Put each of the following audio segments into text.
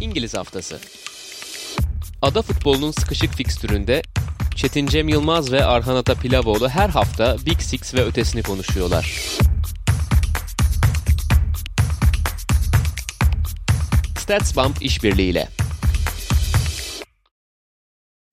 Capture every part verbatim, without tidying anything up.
İngiliz haftası. Ada futbolunun sıkışık fikstüründe Çetin Cem Yılmaz ve Arhan Ata Pilavoğlu her hafta Big Six ve ötesini konuşuyorlar. StatsBomb işbirliğiyle.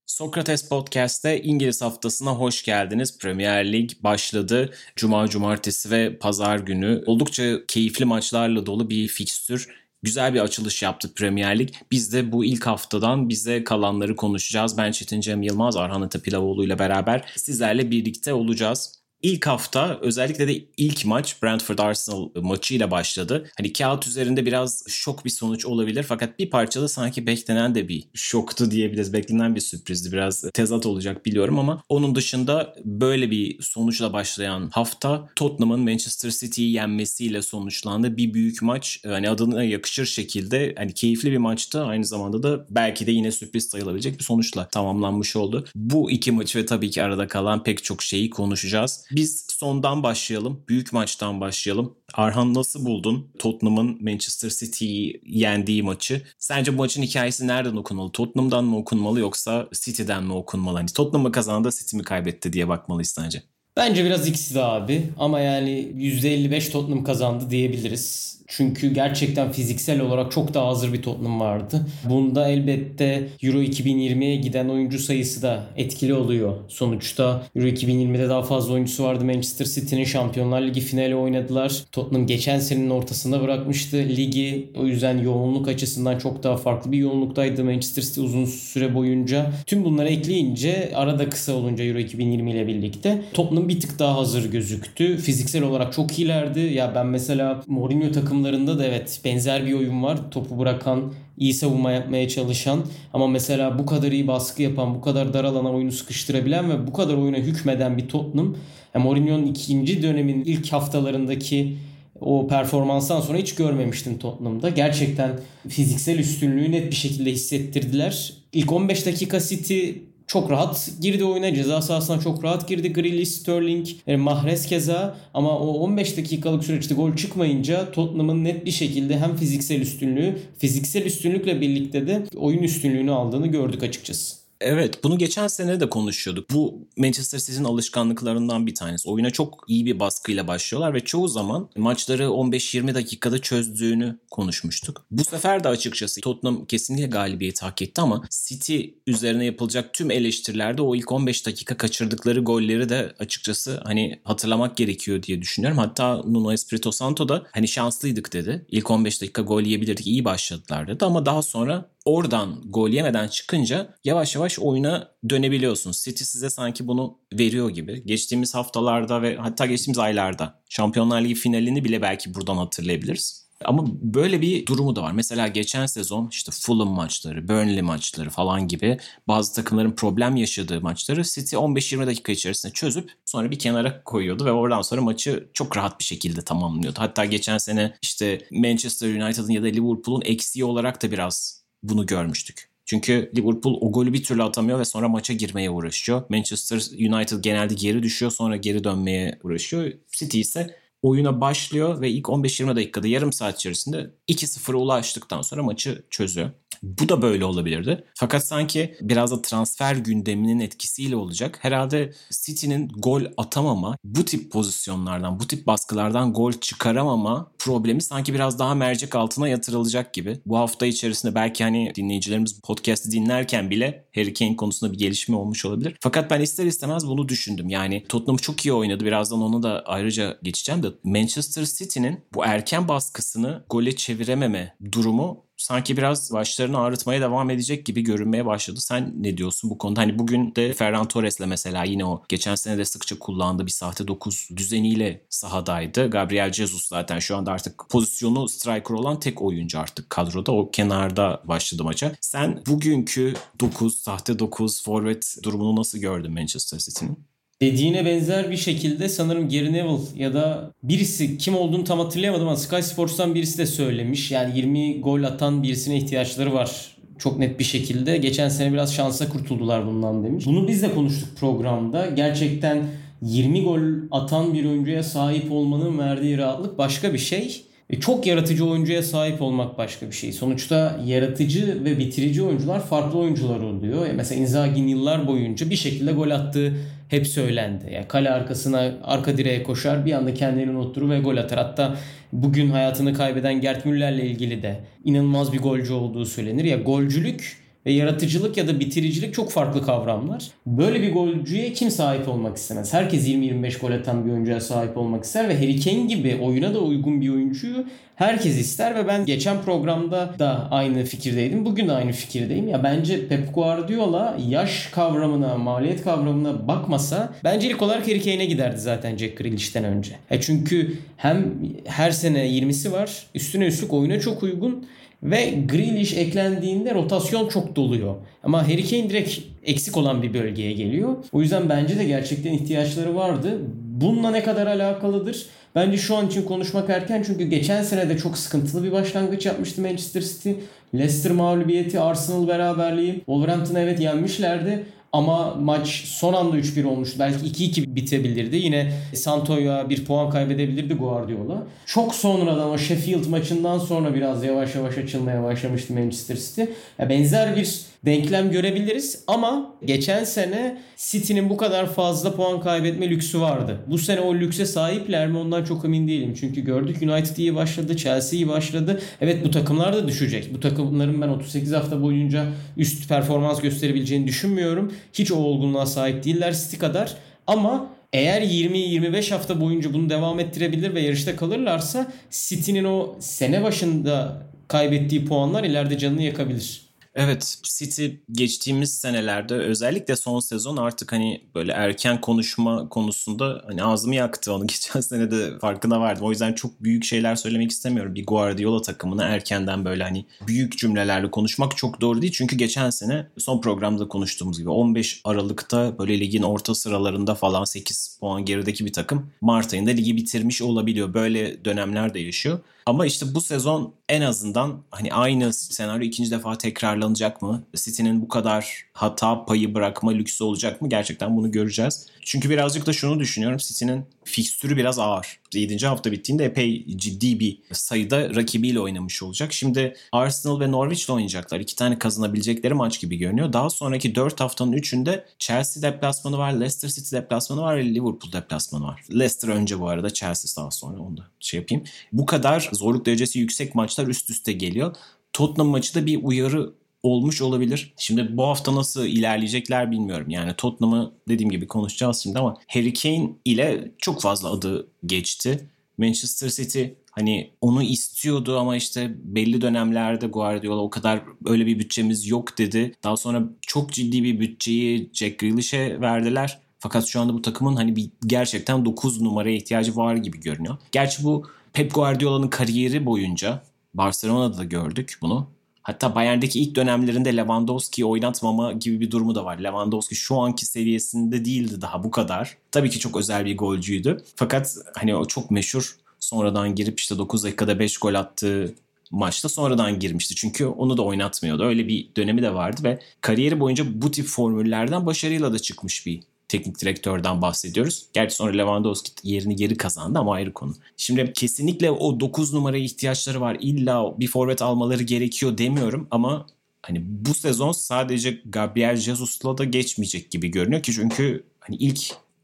Sokrates Podcast'te İngiliz haftasına hoş geldiniz. Premier Lig başladı. Cuma, cumartesi ve pazar günü oldukça keyifli maçlarla dolu bir fikstür. Güzel bir açılış yaptı Premier Lig. Biz de bu ilk haftadan bize kalanları konuşacağız. Ben Çetin Cem Yılmaz, Arhan Ata Pilavoğlu ile beraber sizlerle birlikte olacağız. İlk hafta özellikle de ilk maç Brentford Arsenal maçıyla başladı. Hani kağıt üzerinde biraz şok bir sonuç olabilir fakat bir parçada sanki beklenen de bir şoktu diyebiliriz. Beklenen bir sürprizdi, biraz tezat olacak biliyorum ama onun dışında böyle bir sonuçla başlayan hafta Tottenham'ın Manchester City'yi yenmesiyle sonuçlandı. Bir büyük maç, hani adına yakışır şekilde hani keyifli bir maçtı. Aynı zamanda da belki de yine sürpriz sayılabilecek bir sonuçla tamamlanmış oldu. Bu iki maçı ve tabii ki arada kalan pek çok şeyi konuşacağız. Biz sondan başlayalım. Büyük maçtan başlayalım. Arhan, nasıl buldun Tottenham'ın Manchester City'yi yendiği maçı? Sence bu maçın hikayesi nereden okunmalı? Tottenham'dan mı okunmalı yoksa City'den mi okunmalı? Hani Tottenham'ı kazandı, City mi kaybetti diye bakmalıyız sence? Bence biraz ikisi de abi. Ama yani yüzde elli beş Tottenham kazandı diyebiliriz. Çünkü gerçekten fiziksel olarak çok daha hazır bir Tottenham vardı. Bunda elbette Euro iki bin yirmiye giden oyuncu sayısı da etkili oluyor. Sonuçta Euro iki bin yirmide daha fazla oyuncusu vardı. Manchester City'nin Şampiyonlar Ligi finali oynadılar. Tottenham geçen senenin ortasında bırakmıştı ligi. O yüzden yoğunluk açısından çok daha farklı bir yoğunluktaydı Manchester City uzun süre boyunca. Tüm bunları ekleyince, arada kısa olunca Euro iki bin yirmi ile birlikte Tottenham bir tık daha hazır gözüktü. Fiziksel olarak çok iyilerdi. Ya ben mesela Mourinho takım takımlarında da evet benzer bir oyun var. Topu bırakan, iyi savunma yapmaya çalışan ama mesela bu kadar iyi baskı yapan, bu kadar dar alana oyunu sıkıştırabilen ve bu kadar oyuna hükmeden bir Tottenham. Yani Mourinho'nun ikinci dönemin ilk haftalarındaki o performanstan sonra hiç görmemiştim Tottenham'da. Gerçekten fiziksel üstünlüğü net bir şekilde hissettirdiler. İlk on beş dakika City çok rahat girdi oyuna. Ceza sahasına çok rahat girdi. Grealish, Sterling, yani Mahrez keza. Ama o on beş dakikalık süreçte gol çıkmayınca Tottenham'ın net bir şekilde hem fiziksel üstünlüğü, fiziksel üstünlükle birlikte de oyun üstünlüğünü aldığını gördük açıkçası. Evet, bunu geçen sene de konuşuyorduk. Bu Manchester City'nin alışkanlıklarından bir tanesi. Oyuna çok iyi bir baskıyla başlıyorlar ve çoğu zaman maçları on beş yirmi dakikada çözdüğünü konuşmuştuk. Bu sefer de açıkçası Tottenham kesinlikle galibiyeti hak etti ama City üzerine yapılacak tüm eleştirilerde o ilk on beş dakika kaçırdıkları golleri de açıkçası hani hatırlamak gerekiyor diye düşünüyorum. Hatta Nuno Espirito Santo da hani şanslıydık dedi. İlk on beş dakika gol yiyebilirdik, iyi başladılar dedi ama daha sonra oradan gol yemeden çıkınca yavaş yavaş oyuna dönebiliyorsunuz. City size sanki bunu veriyor gibi. Geçtiğimiz haftalarda ve hatta geçtiğimiz aylarda Şampiyonlar Ligi finalini bile belki buradan hatırlayabiliriz. Ama böyle bir durumu da var. Mesela geçen sezon işte Fulham maçları, Burnley maçları falan gibi bazı takımların problem yaşadığı maçları City on beş yirmi dakika içerisinde çözüp sonra bir kenara koyuyordu ve oradan sonra maçı çok rahat bir şekilde tamamlıyordu. Hatta geçen sene işte Manchester United'ın ya da Liverpool'un eksiği olarak da biraz bunu görmüştük. Çünkü Liverpool o golü bir türlü atamıyor ve sonra maça girmeye uğraşıyor. Manchester United genelde geri düşüyor, sonra geri dönmeye uğraşıyor. City ise oyuna başlıyor ve ilk on beş yirmi dakikada, yarım saat içerisinde iki sıfıra ulaştıktan sonra maçı çözüyor. Bu da böyle olabilirdi. Fakat sanki biraz da transfer gündeminin etkisiyle olacak. Herhalde City'nin gol atamama, bu tip pozisyonlardan, bu tip baskılardan gol çıkaramama problemi sanki biraz daha mercek altına yatırılacak gibi. Bu hafta içerisinde belki hani dinleyicilerimiz podcast'ı dinlerken bile Harry Kane konusunda bir gelişme olmuş olabilir. Fakat ben ister istemez bunu düşündüm. Yani Tottenham çok iyi oynadı. Birazdan ona da ayrıca geçeceğim de Manchester City'nin bu erken baskısını gole çevirememe durumu sanki biraz başlarını ağrıtmaya devam edecek gibi görünmeye başladı. Sen ne diyorsun bu konuda? Hani bugün de Ferran Torres'le mesela yine o geçen sene de sıkça kullandığı bir sahte dokuz düzeniyle sahadaydı. Gabriel Jesus zaten şu anda artık pozisyonu striker olan tek oyuncu artık kadroda. O kenarda başladı maça. Sen bugünkü dokuz, sahte dokuz, forvet durumunu nasıl gördün Manchester City'nin? Dediğine benzer bir şekilde sanırım Gary Neville ya da birisi, kim olduğunu tam hatırlayamadım ama Sky Sports'tan birisi de söylemiş. Yani yirmi gol atan birisine ihtiyaçları var. Çok net bir şekilde. Geçen sene biraz şansa kurtuldular bundan demiş. Bunu biz de konuştuk programda. Gerçekten yirmi gol atan bir oyuncuya sahip olmanın verdiği rahatlık başka bir şey. çok yaratıcı oyuncuya sahip olmak başka bir şey. Sonuçta yaratıcı ve bitirici oyuncular farklı oyuncular oluyor. Mesela Inzaghi'nin yıllar boyunca bir şekilde gol attığı hep söylendi. Yani kale arkasına, arka direğe koşar, bir anda kendini unutturur ve gol atar. Hatta bugün hayatını kaybeden Gerd Müller'le ilgili de inanılmaz bir golcü olduğu söylenir. Ya golcülük ve yaratıcılık ya da bitiricilik çok farklı kavramlar. Böyle bir golcüye kim sahip olmak istemez? Herkes yirmi yirmi beş gol atan bir oyuncuya sahip olmak ister ve Harry Kane gibi oyuna da uygun bir oyuncuyu herkes ister ve ben geçen programda da aynı fikirdeydim. Bugün de aynı fikirdeyim. Ya bence Pep Guardiola yaş kavramına, maliyet kavramına bakmasa bence ilk olarak Harry Kane'e giderdi zaten Jack Grealish'ten önce. E çünkü hem her sene yirmisi var, üstüne üstlük oyuna çok uygun. Ve Grealish eklendiğinde rotasyon çok doluyor. Ama Harry Kane direkt eksik olan bir bölgeye geliyor. O yüzden bence de gerçekten ihtiyaçları vardı. Bununla ne kadar alakalıdır? Bence şu an için konuşmak erken. Çünkü geçen sene de çok sıkıntılı bir başlangıç yapmıştı Manchester City. Leicester mağlubiyeti, Arsenal beraberliği. Wolverhampton'a evet yenmişlerdi. Ama maç son anda üç bir olmuştu. Belki iki iki bitebilirdi. Yine Santo'ya bir puan kaybedebilirdi Guardiola. Çok sonradan o Sheffield maçından sonra biraz yavaş yavaş açılmaya başlamıştı Manchester City. Benzer bir denklem görebiliriz ama geçen sene City'nin bu kadar fazla puan kaybetme lüksü vardı. Bu sene o lükse sahipler mi ondan çok emin değilim. Çünkü gördük United iyi başladı, Chelsea iyi başladı. Evet bu takımlar da düşecek. Bu takımların ben otuz sekiz hafta boyunca üst performans gösterebileceğini düşünmüyorum. Hiç o olgunluğa sahip değiller City kadar ama eğer yirmi yirmi beş hafta boyunca bunu devam ettirebilir ve yarışta kalırlarsa City'nin o sene başında kaybettiği puanlar ileride canını yakabilir. Evet, City geçtiğimiz senelerde özellikle son sezon artık hani böyle erken konuşma konusunda hani ağzımı yaktı, onu geçen sene de farkına vardım. O yüzden çok büyük şeyler söylemek istemiyorum. Bir Guardiola takımına erkenden böyle hani büyük cümlelerle konuşmak çok doğru değil. Çünkü geçen sene son programda konuştuğumuz gibi on beş Aralık'ta böyle ligin orta sıralarında falan sekiz puan gerideki bir takım Mart ayında ligi bitirmiş olabiliyor. Böyle dönemler de yaşıyor. Ama işte bu sezon en azından hani aynı senaryo ikinci defa tekrarlanacak mı? City'nin bu kadar hata payı bırakma lüksü olacak mı? Gerçekten bunu göreceğiz. Çünkü birazcık da şunu düşünüyorum. City'nin fikstürü biraz ağır. yedinci hafta bittiğinde epey ciddi bir sayıda rakibiyle oynamış olacak. Şimdi Arsenal ve Norwich'le oynayacaklar. İki tane kazanabilecekleri maç gibi görünüyor. Daha sonraki dört haftanın üçünde Chelsea deplasmanı var, Leicester City deplasmanı var ve Liverpool deplasmanı var. Leicester önce bu arada, Chelsea daha sonra, onu da şey yapayım. Bu kadar zorluk derecesi yüksek maçlar üst üste geliyor. Tottenham maçı da bir uyarı olmuş olabilir. Şimdi bu hafta nasıl ilerleyecekler bilmiyorum. Yani Tottenham'ı dediğim gibi konuşacağız şimdi ama Harry Kane ile çok fazla adı geçti. Manchester City hani onu istiyordu ama işte belli dönemlerde Guardiola o kadar öyle bir bütçemiz yok dedi. Daha sonra çok ciddi bir bütçeyi Jack Grealish'e verdiler. Fakat şu anda bu takımın hani bir gerçekten dokuz numaraya ihtiyacı var gibi görünüyor. Gerçi bu Pep Guardiola'nın kariyeri boyunca Barcelona'da da gördük bunu. Hatta Bayern'deki ilk dönemlerinde Lewandowski'yi oynatmama gibi bir durumu da var. Lewandowski şu anki seviyesinde değildi daha bu kadar. Tabii ki çok özel bir golcüydü. Fakat hani o çok meşhur sonradan girip işte dokuz dakikada beş gol attığı maçta sonradan girmişti. Çünkü onu da oynatmıyordu. Öyle bir dönemi de vardı ve kariyeri boyunca bu tip formüllerden başarıyla da çıkmış bir teknik direktörden bahsediyoruz. Gerçi sonra Lewandowski yerini geri kazandı ama ayrı konu. Şimdi kesinlikle o dokuz numaraya ihtiyaçları var. İlla bir forvet almaları gerekiyor demiyorum ama hani bu sezon sadece Gabriel Jesus'la da geçmeyecek gibi görünüyor ki çünkü hani ilk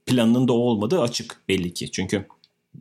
planının da o olmadığı açık belli ki. Çünkü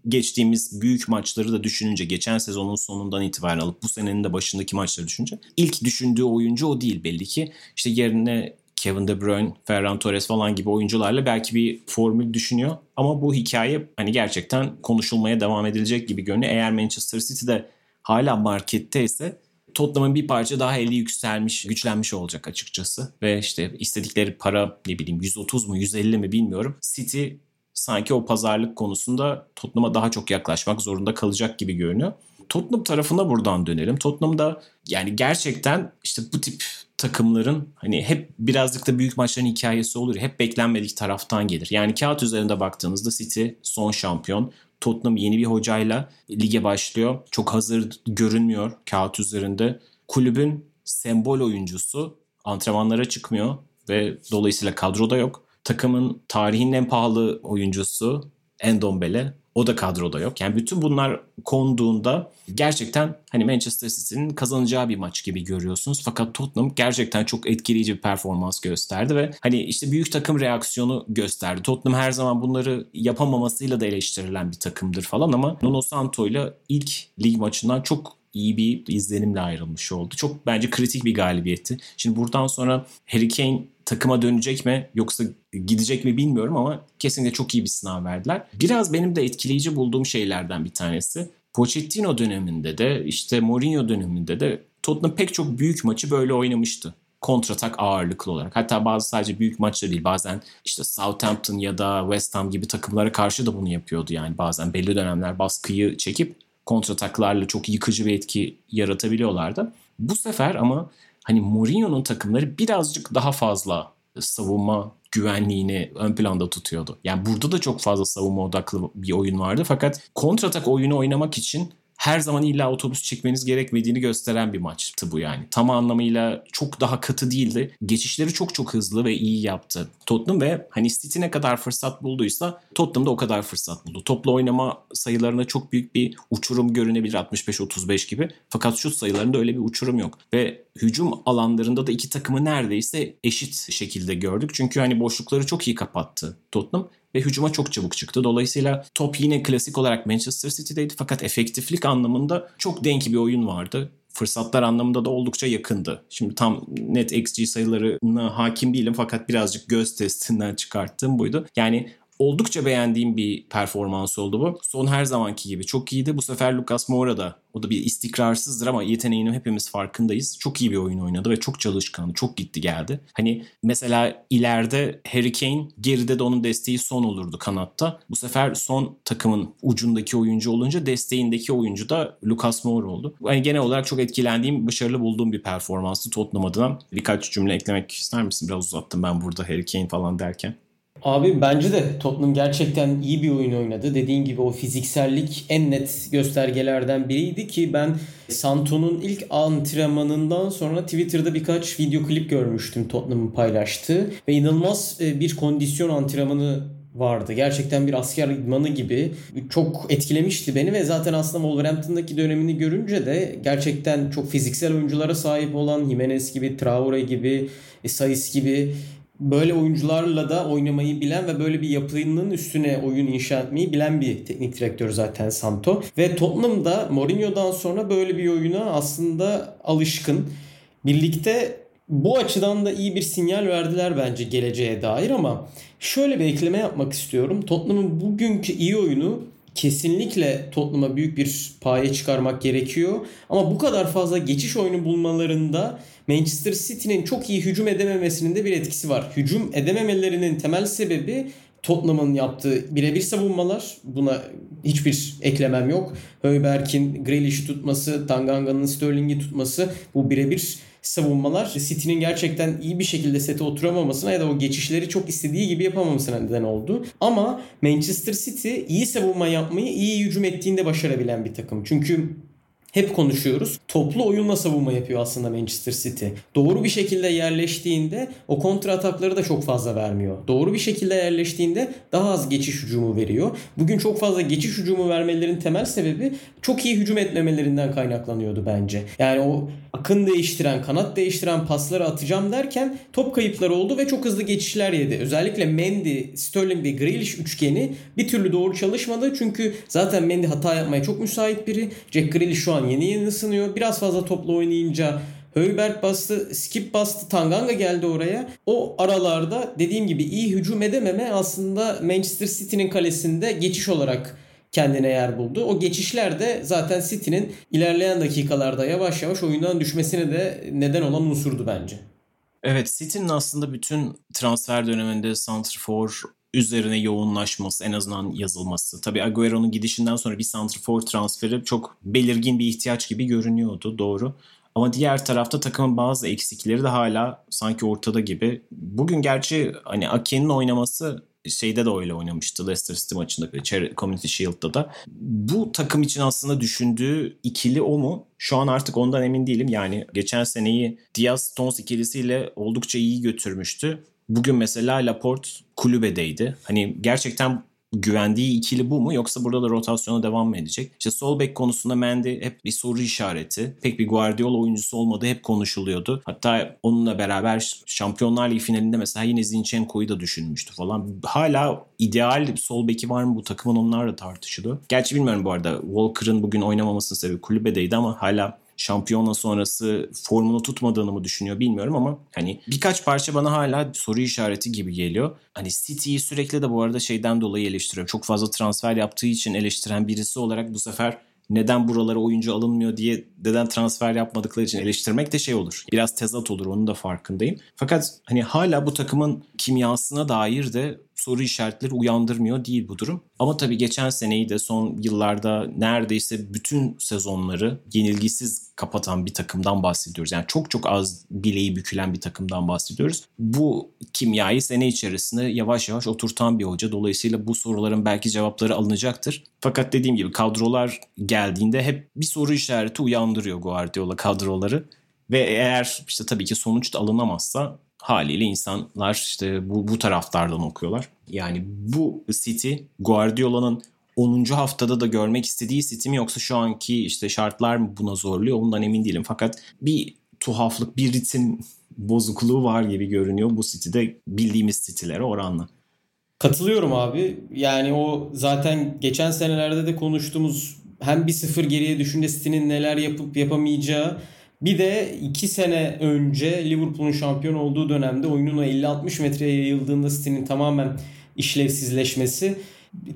geçtiğimiz büyük maçları da düşününce, geçen sezonun sonundan itibaren alıp bu senenin de başındaki maçları düşününce ilk düşündüğü oyuncu o değil belli ki. İşte yerine Kevin De Bruyne, Ferran Torres falan gibi oyuncularla belki bir formül düşünüyor. Ama bu hikaye hani gerçekten konuşulmaya devam edilecek gibi görünüyor. Eğer Manchester City de hala markette ise Tottenham'ın bir parça daha eli yükselmiş, güçlenmiş olacak açıkçası. Ve işte istedikleri para ne bileyim yüz otuz mu yüz elli mi bilmiyorum. City sanki o pazarlık konusunda Tottenham'a daha çok yaklaşmak zorunda kalacak gibi görünüyor. Tottenham tarafına buradan dönelim. Tottenham'da yani gerçekten işte bu tip takımların hani hep birazcık da büyük maçların hikayesi olur. Hep beklenmedik taraftan gelir. Yani kağıt üzerinde baktığınızda City son şampiyon. Tottenham yeni bir hocayla lige başlıyor. Çok hazır görünmüyor kağıt üzerinde. Kulübün sembol oyuncusu antrenmanlara çıkmıyor ve dolayısıyla kadroda yok. Takımın tarihinin en pahalı oyuncusu Endombele O da kadroda yok. Yani bütün bunlar konduğunda gerçekten hani Manchester City'nin kazanacağı bir maç gibi görüyorsunuz. Fakat Tottenham gerçekten çok etkileyici bir performans gösterdi ve hani işte büyük takım reaksiyonu gösterdi. Tottenham her zaman bunları yapamamasıyla da eleştirilen bir takımdır falan ama Nuno Santo'yla ilk lig maçından çok iyi bir izlenimle ayrılmış oldu. Çok bence kritik bir galibiyetti. Şimdi buradan sonra Harry Kane takıma dönecek mi yoksa gidecek mi bilmiyorum ama kesinlikle çok iyi bir sınav verdiler. Biraz benim de etkileyici bulduğum şeylerden bir tanesi. Pochettino döneminde de işte Mourinho döneminde de Tottenham pek çok büyük maçı böyle oynamıştı. Kontratak ağırlıklı olarak. Hatta bazı sadece büyük maçlar değil. Bazen işte Southampton ya da West Ham gibi takımlara karşı da bunu yapıyordu. Yani bazen belli dönemler baskıyı çekip kontrataklarla çok yıkıcı bir etki yaratabiliyorlardı. Bu sefer ama hani Mourinho'nun takımları birazcık daha fazla savunma güvenliğini ön planda tutuyordu. Yani burada da çok fazla savunma odaklı bir oyun vardı. Fakat kontratak oyunu oynamak için her zaman illa otobüs çekmeniz gerekmediğini gösteren bir maçtı bu yani. Tam anlamıyla çok daha katı değildi. Geçişleri çok çok hızlı ve iyi yaptı Tottenham ve hani City ne kadar fırsat bulduysa Tottenham da o kadar fırsat buldu. Topla oynama sayılarına çok büyük bir uçurum görünebilir altmış beş otuz beş gibi. Fakat şut sayılarında öyle bir uçurum yok. Ve hücum alanlarında da iki takımı neredeyse eşit şekilde gördük. Çünkü hani boşlukları çok iyi kapattı Tottenham. Ve hücuma çok çabuk çıktı. Dolayısıyla top yine klasik olarak Manchester City'deydi. Fakat efektiflik anlamında çok denk bir oyun vardı. Fırsatlar anlamında da oldukça yakındı. Şimdi tam net X G sayılarına hakim değilim. Fakat birazcık göz testinden çıkarttığım buydu. Yani oldukça beğendiğim bir performans oldu bu. Son her zamanki gibi çok iyiydi. Bu sefer Lucas Moura da, o da bir istikrarsızdır ama yeteneğinin hepimiz farkındayız. Çok iyi bir oyun oynadı ve çok çalışkandı. Çok gitti geldi. Hani mesela ileride Harry Kane, geride de onun desteği Son olurdu kanatta. Bu sefer Son takımın ucundaki oyuncu olunca desteğindeki oyuncu da Lucas Moura oldu. Yani genel olarak çok etkilendiğim, başarılı bulduğum bir performanstı Tottenham adına. Birkaç cümle eklemek ister misin? Biraz uzattım ben burada Harry Kane falan derken. Abi bence de Tottenham gerçekten iyi bir oyun oynadı. Dediğin gibi o fiziksellik en net göstergelerden biriydi ki ben Santo'nun ilk antrenmanından sonra Twitter'da birkaç video klip görmüştüm Tottenham'ın paylaştığı. Ve inanılmaz bir kondisyon antrenmanı vardı. Gerçekten bir asker idmanı gibi. Çok etkilemişti beni ve zaten aslında Wolverhampton'daki dönemini görünce de gerçekten çok fiziksel oyunculara sahip olan Jimenez gibi, Traore gibi, Saiz gibi böyle oyuncularla da oynamayı bilen ve böyle bir yapının üstüne oyun inşa etmeyi bilen bir teknik direktör zaten Santo. Ve Tottenham'da Mourinho'dan sonra böyle bir oyuna aslında alışkın. Birlikte bu açıdan da iyi bir sinyal verdiler bence geleceğe dair ama şöyle bir ekleme yapmak istiyorum. Tottenham'ın bugünkü iyi oyunu kesinlikle Tottenham'a büyük bir paye çıkarmak gerekiyor. Ama bu kadar fazla geçiş oyunu bulmalarında Manchester City'nin çok iyi hücum edememesinin de bir etkisi var. Hücum edememelerinin temel sebebi Tottenham'ın yaptığı birebir savunmalar. Buna hiçbir eklemem yok. Højbjerg'in Grealish'i tutması, Tanganga'nın Sterling'i tutması, bu birebir savunmalar City'nin gerçekten iyi bir şekilde sete oturamamasına ya da o geçişleri çok istediği gibi yapamamasına neden oldu. Ama Manchester City iyi savunma yapmayı iyi hücum ettiğinde başarabilen bir takım. Çünkü hep konuşuyoruz. Toplu oyunla savunma yapıyor aslında Manchester City. Doğru bir şekilde yerleştiğinde o kontra atakları da çok fazla vermiyor. Doğru bir şekilde yerleştiğinde daha az geçiş hücumu veriyor. Bugün çok fazla geçiş hücumu vermelerinin temel sebebi çok iyi hücum etmemelerinden kaynaklanıyordu bence. Yani o akın değiştiren, kanat değiştiren pasları atacağım derken top kayıpları oldu ve çok hızlı geçişler yedi. Özellikle Mendy, Sterling ve Grealish üçgeni bir türlü doğru çalışmadı. Çünkü zaten Mendy hata yapmaya çok müsait biri. Jack Grealish şu an yeni yeni ısınıyor. Biraz fazla topla oynayınca Højbjerg bastı, skip bastı, Tanganga geldi oraya. O aralarda dediğim gibi iyi hücum edememe aslında Manchester City'nin kalesinde geçiş olarak kendine yer buldu. O geçişler de zaten City'nin ilerleyen dakikalarda yavaş yavaş oyundan düşmesine de neden olan unsurdu bence. Evet, City'nin aslında bütün transfer döneminde santrfor üzerine yoğunlaşması, en azından yazılması. Tabii Agüero'nun gidişinden sonra bir santrfor transferi çok belirgin bir ihtiyaç gibi görünüyordu, doğru. Ama diğer tarafta takımın bazı eksikleri de hala sanki ortada gibi. Bugün gerçi hani Ake'nin oynaması şeyde de öyle oynamıştı, Leicester City maçında, Community Shield'da da. Bu takım için aslında düşündüğü ikili o mu? Şu an artık ondan emin değilim. Yani geçen seneyi Diaz-Stones ikilisiyle oldukça iyi götürmüştü. Bugün mesela Laporte kulübedeydi. Hani gerçekten güvendiği ikili bu mu, yoksa burada da rotasyona devam mı edecek? İşte sol bek konusunda Mendy hep bir soru işareti. Pek bir Guardiola oyuncusu olmadığı hep konuşuluyordu. Hatta onunla beraber Şampiyonlar Ligi finalinde mesela yine Zinchenko'yu da düşünmüştü falan. Hala ideal sol beki var mı bu takımın, onlar da tartışılıyor. Gerçi bilmiyorum bu arada, Walker'ın bugün oynamamasının sebebi kulübedeydi ama hala şampiyona sonrası formunu tutmadığını mı düşünüyor bilmiyorum ama hani birkaç parça bana hala soru işareti gibi geliyor. Hani City'yi sürekli de bu arada şeyden dolayı eleştiriyorum. Çok fazla transfer yaptığı için eleştiren birisi olarak bu sefer neden buralara oyuncu alınmıyor diye, neden transfer yapmadıkları için eleştirmek de şey olur. Biraz tezat olur, onun da farkındayım. Fakat hani hala bu takımın kimyasına dair de soru işaretleri uyandırmıyor değil bu durum. Ama tabii geçen seneyi de son yıllarda neredeyse bütün sezonları yenilgisiz kapatan bir takımdan bahsediyoruz. Yani çok çok az bileği bükülen bir takımdan bahsediyoruz. Bu kimyayı sene içerisinde yavaş yavaş oturtan bir hoca. Dolayısıyla bu soruların belki cevapları alınacaktır. Fakat dediğim gibi kadrolar geldiğinde hep bir soru işareti uyandırıyor Guardiola kadroları. Ve eğer işte tabii ki sonuç da alınamazsa haliyle insanlar işte bu, bu taraftardan okuyorlar. Yani bu City Guardiola'nın onuncu haftada da görmek istediği City mi, yoksa şu anki işte şartlar mı buna zorluyor, ondan emin değilim. Fakat bir tuhaflık, bir ritim bozukluğu var gibi görünüyor bu City'de bildiğimiz City'lere oranla. Katılıyorum abi. Yani o zaten geçen senelerde de konuştuğumuz hem bir sıfır geriye düşünce City'nin neler yapıp yapamayacağı, bir de iki sene önce Liverpool'un şampiyon olduğu dönemde oyunun elli altmış metreye yayıldığında City'nin tamamen işlevsizleşmesi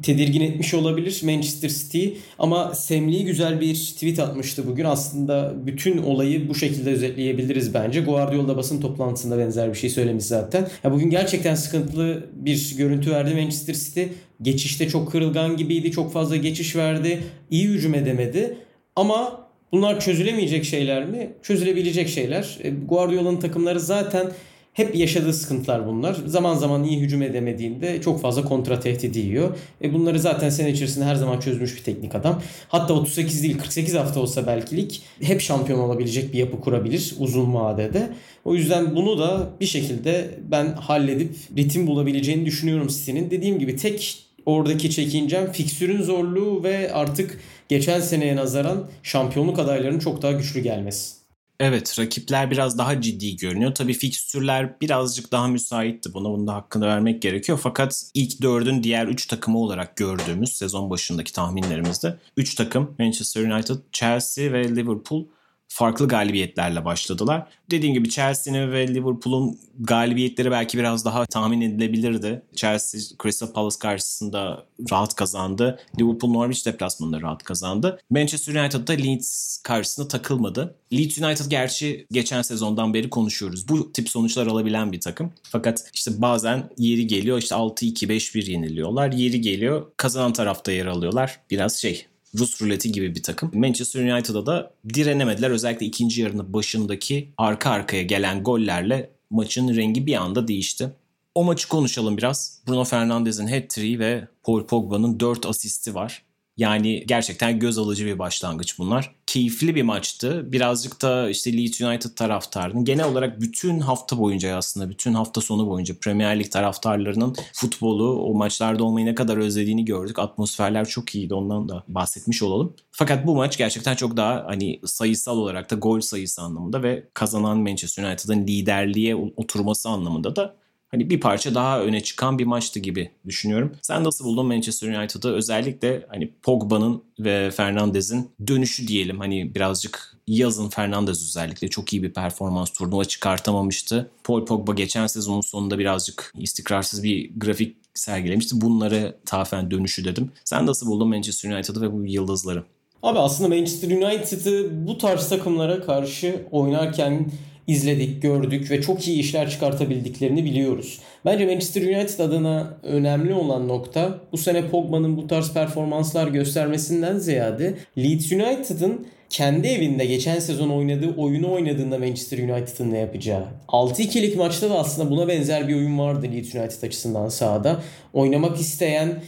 tedirgin etmiş olabilir Manchester City. Ama Semli güzel bir tweet atmıştı bugün. Aslında bütün olayı bu şekilde özetleyebiliriz bence. Guardiola basın toplantısında benzer bir şey söylemiş zaten. Ya bugün gerçekten sıkıntılı bir görüntü verdi Manchester City. Geçişte çok kırılgan gibiydi. Çok fazla geçiş verdi. İyi hücum edemedi. Ama bunlar çözülemeyecek şeyler mi? Çözülebilecek şeyler. Guardiola'nın takımları zaten hep yaşadığı sıkıntılar bunlar. Zaman zaman iyi hücum edemediğinde çok fazla kontra tehdidi yiyor. E bunları zaten sene içerisinde her zaman çözmüş bir teknik adam. Hatta otuz sekiz değil kırk sekiz hafta olsa belki lig hep şampiyon olabilecek bir yapı kurabilir uzun vadede. O yüzden bunu da bir şekilde ben halledip ritim bulabileceğini düşünüyorum City'nin. Dediğim gibi tek oradaki çekincem fiksürün zorluğu ve artık geçen seneye nazaran şampiyonluk adaylarının çok daha güçlü gelmesi. Evet, rakipler biraz daha ciddi görünüyor. Tabii fikstürler birazcık daha müsaitti buna. Bunun da hakkını vermek gerekiyor. Fakat ilk dördün diğer üç takımı olarak gördüğümüz sezon başındaki tahminlerimizde üç takım Manchester United, Chelsea ve Liverpool farklı galibiyetlerle başladılar. Dediğim gibi Chelsea'nin ve Liverpool'un galibiyetleri belki biraz daha tahmin edilebilirdi. Chelsea Crystal Palace karşısında rahat kazandı. Liverpool Norwich deplasmanında rahat kazandı. Manchester United da Leeds karşısında takılmadı. Leeds United gerçi geçen sezondan beri konuşuyoruz. Bu tip sonuçlar alabilen bir takım. Fakat işte bazen yeri geliyor işte altı iki beş bir yeniliyorlar. Yeri geliyor kazanan tarafta yer alıyorlar. Biraz şey... Rus ruleti gibi bir takım. Manchester United'a da direnemediler. Özellikle ikinci yarının başındaki arka arkaya gelen gollerle maçın rengi bir anda değişti. O maçı konuşalım biraz. Bruno Fernandes'in hat-trick'i ve Paul Pogba'nın dört asisti var. Yani gerçekten göz alıcı bir başlangıç bunlar. Keyifli bir maçtı. Birazcık da işte Leeds United taraftarının, genel olarak bütün hafta boyunca aslında bütün hafta sonu boyunca Premier Lig taraftarlarının futbolu, o maçlarda olmayı ne kadar özlediğini gördük. Atmosferler çok iyiydi, ondan da bahsetmiş olalım. Fakat bu maç gerçekten çok daha hani sayısal olarak da gol sayısı anlamında ve kazanan Manchester United'ın liderliğe oturması anlamında da hani bir parça daha öne çıkan bir maçtı gibi düşünüyorum. Sen nasıl buldun Manchester United'ı? Özellikle hani Pogba'nın ve Fernandes'in dönüşü diyelim. Hani birazcık yazın Fernandes özellikle çok iyi bir performans turnuva çıkartamamıştı. Paul Pogba geçen sezonun sonunda birazcık istikrarsız bir grafik sergilemişti. Bunlara tafen dönüşü dedim. Sen nasıl buldun Manchester United'ı ve bu yıldızları? Abi aslında Manchester United'ı bu tarz takımlara karşı oynarken izledik, gördük ve çok iyi işler çıkartabildiklerini biliyoruz. Bence Manchester United adına önemli olan nokta bu sene Pogba'nın bu tarz performanslar göstermesinden ziyade Leeds United'ın kendi evinde geçen sezon oynadığı oyunu oynadığında Manchester United'ın ne yapacağı. altı ikilik maçta da aslında buna benzer bir oyun vardı Leeds United açısından sahada. Oynamak isteyen,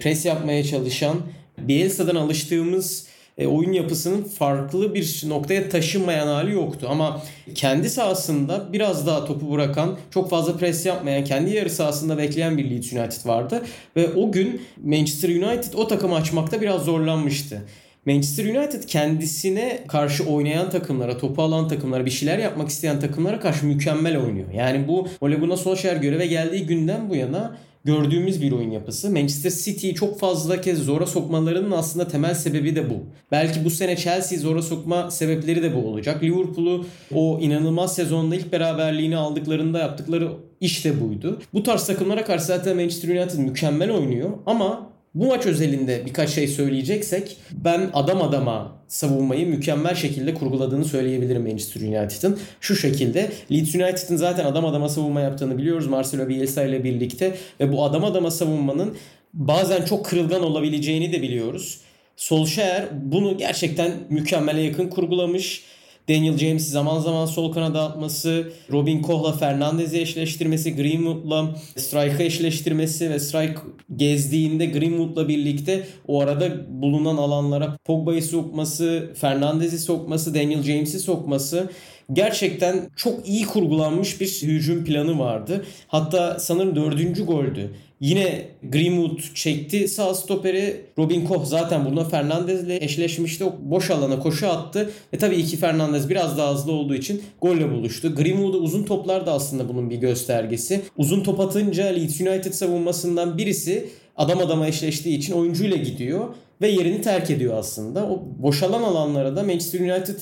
pres yapmaya çalışan, Bielsa'dan alıştığımız e, oyun yapısının farklı bir noktaya taşınmayan hali yoktu. Ama kendi sahasında biraz daha topu bırakan, çok fazla pres yapmayan, kendi yarı sahasında bekleyen bir Leeds United vardı. Ve o gün Manchester United o takımı açmakta biraz zorlanmıştı. Manchester United kendisine karşı oynayan takımlara, topu alan takımlara, bir şeyler yapmak isteyen takımlara karşı mükemmel oynuyor. Yani bu Ole Gunnar Solskjaer göreve geldiği günden bu yana gördüğümüz bir oyun yapısı. Manchester City'yi çok fazla kez zora sokmalarının aslında temel sebebi de bu. Belki bu sene Chelsea'yi zora sokma sebepleri de bu olacak. Liverpool'u o inanılmaz sezonda ilk beraberliğini aldıklarında yaptıkları iş de buydu. Bu tarz takımlara karşı zaten Manchester United mükemmel oynuyor ama bu maç özelinde birkaç şey söyleyeceksek ben adam adama savunmayı mükemmel şekilde kurguladığını söyleyebilirim Manchester United'ın. Şu şekilde, Leeds United'ın zaten adam adama savunma yaptığını biliyoruz Marcelo Bielsa ile birlikte ve bu adam adama savunmanın bazen çok kırılgan olabileceğini de biliyoruz. Solskjaer bunu gerçekten mükemmele yakın kurgulamış. Daniel James'i zaman zaman sol kanada atması, Robin Koch'la Fernandez'i eşleştirmesi, Greenwood'la Strike'ı eşleştirmesi ve Strike gezdiğinde Greenwood'la birlikte o arada bulunan alanlara Pogba'yı sokması, Fernandez'i sokması, Daniel James'i sokması, gerçekten çok iyi kurgulanmış bir hücum planı vardı. Hatta sanırım dördüncü goldü. Yine Greenwood çekti sağ stoperi. Robin Koch zaten bununla Fernandez'le eşleşmişti. O boş alana koşu attı. Ve tabii ki Fernandez biraz daha hızlı olduğu için golle buluştu. Greenwood'a uzun toplar da aslında bunun bir göstergesi. Uzun top atınca Leeds United savunmasından birisi adam adama eşleştiği için oyuncuyla gidiyor ve yerini terk ediyor aslında. O boşalan alanlara da Manchester United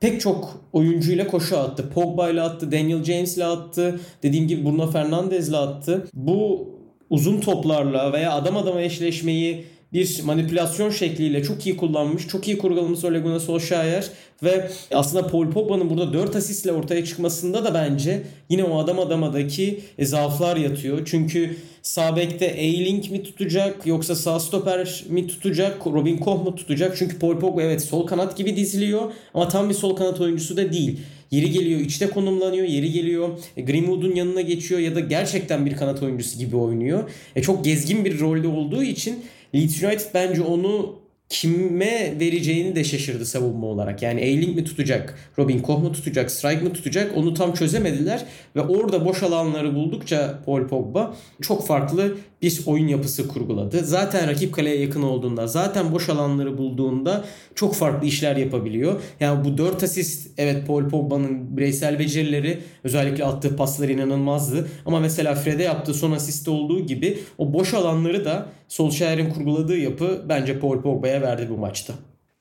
pek çok oyuncuyla koşu attı. Pogba ile attı, Daniel James ile attı. Dediğim gibi Bruno Fernandes ile attı. Bu uzun toplarla veya adam adama eşleşmeyi bir manipülasyon şekliyle çok iyi kullanmış, çok iyi kurgulamış Ole Gunnar Solskjaer ve aslında Paul Pogba'nın burada dört asistle ortaya çıkmasında da bence yine o adam adamadaki zaaflar yatıyor. Çünkü sağ bekte Eiling mi tutacak yoksa sağ stoper mi tutacak, Robin Koch mu tutacak? Çünkü Paul Pogba evet sol kanat gibi diziliyor ama tam bir sol kanat oyuncusu da değil. Yeri geliyor içte konumlanıyor, yeri geliyor Greenwood'un yanına geçiyor ya da gerçekten bir kanat oyuncusu gibi oynuyor. E çok gezgin bir rolde olduğu için Leeds United bence onu kime vereceğini de şaşırdı savunma olarak. Yani Eiling mi tutacak, Robin Koch mu tutacak, Strike mi tutacak, onu tam çözemediler. Ve orada boş alanları buldukça Paul Pogba çok farklı bir oyun yapısı kurguladı. Zaten rakip kaleye yakın olduğunda, zaten boş alanları bulduğunda çok farklı işler yapabiliyor. Yani bu dört asist, evet Paul Pogba'nın bireysel becerileri, özellikle attığı paslar inanılmazdı. Ama mesela Fred'e yaptığı son asiste olduğu gibi o boş alanları da Solskjaer'in kurguladığı yapı bence Paul Pogba'ya verdi bu maçta.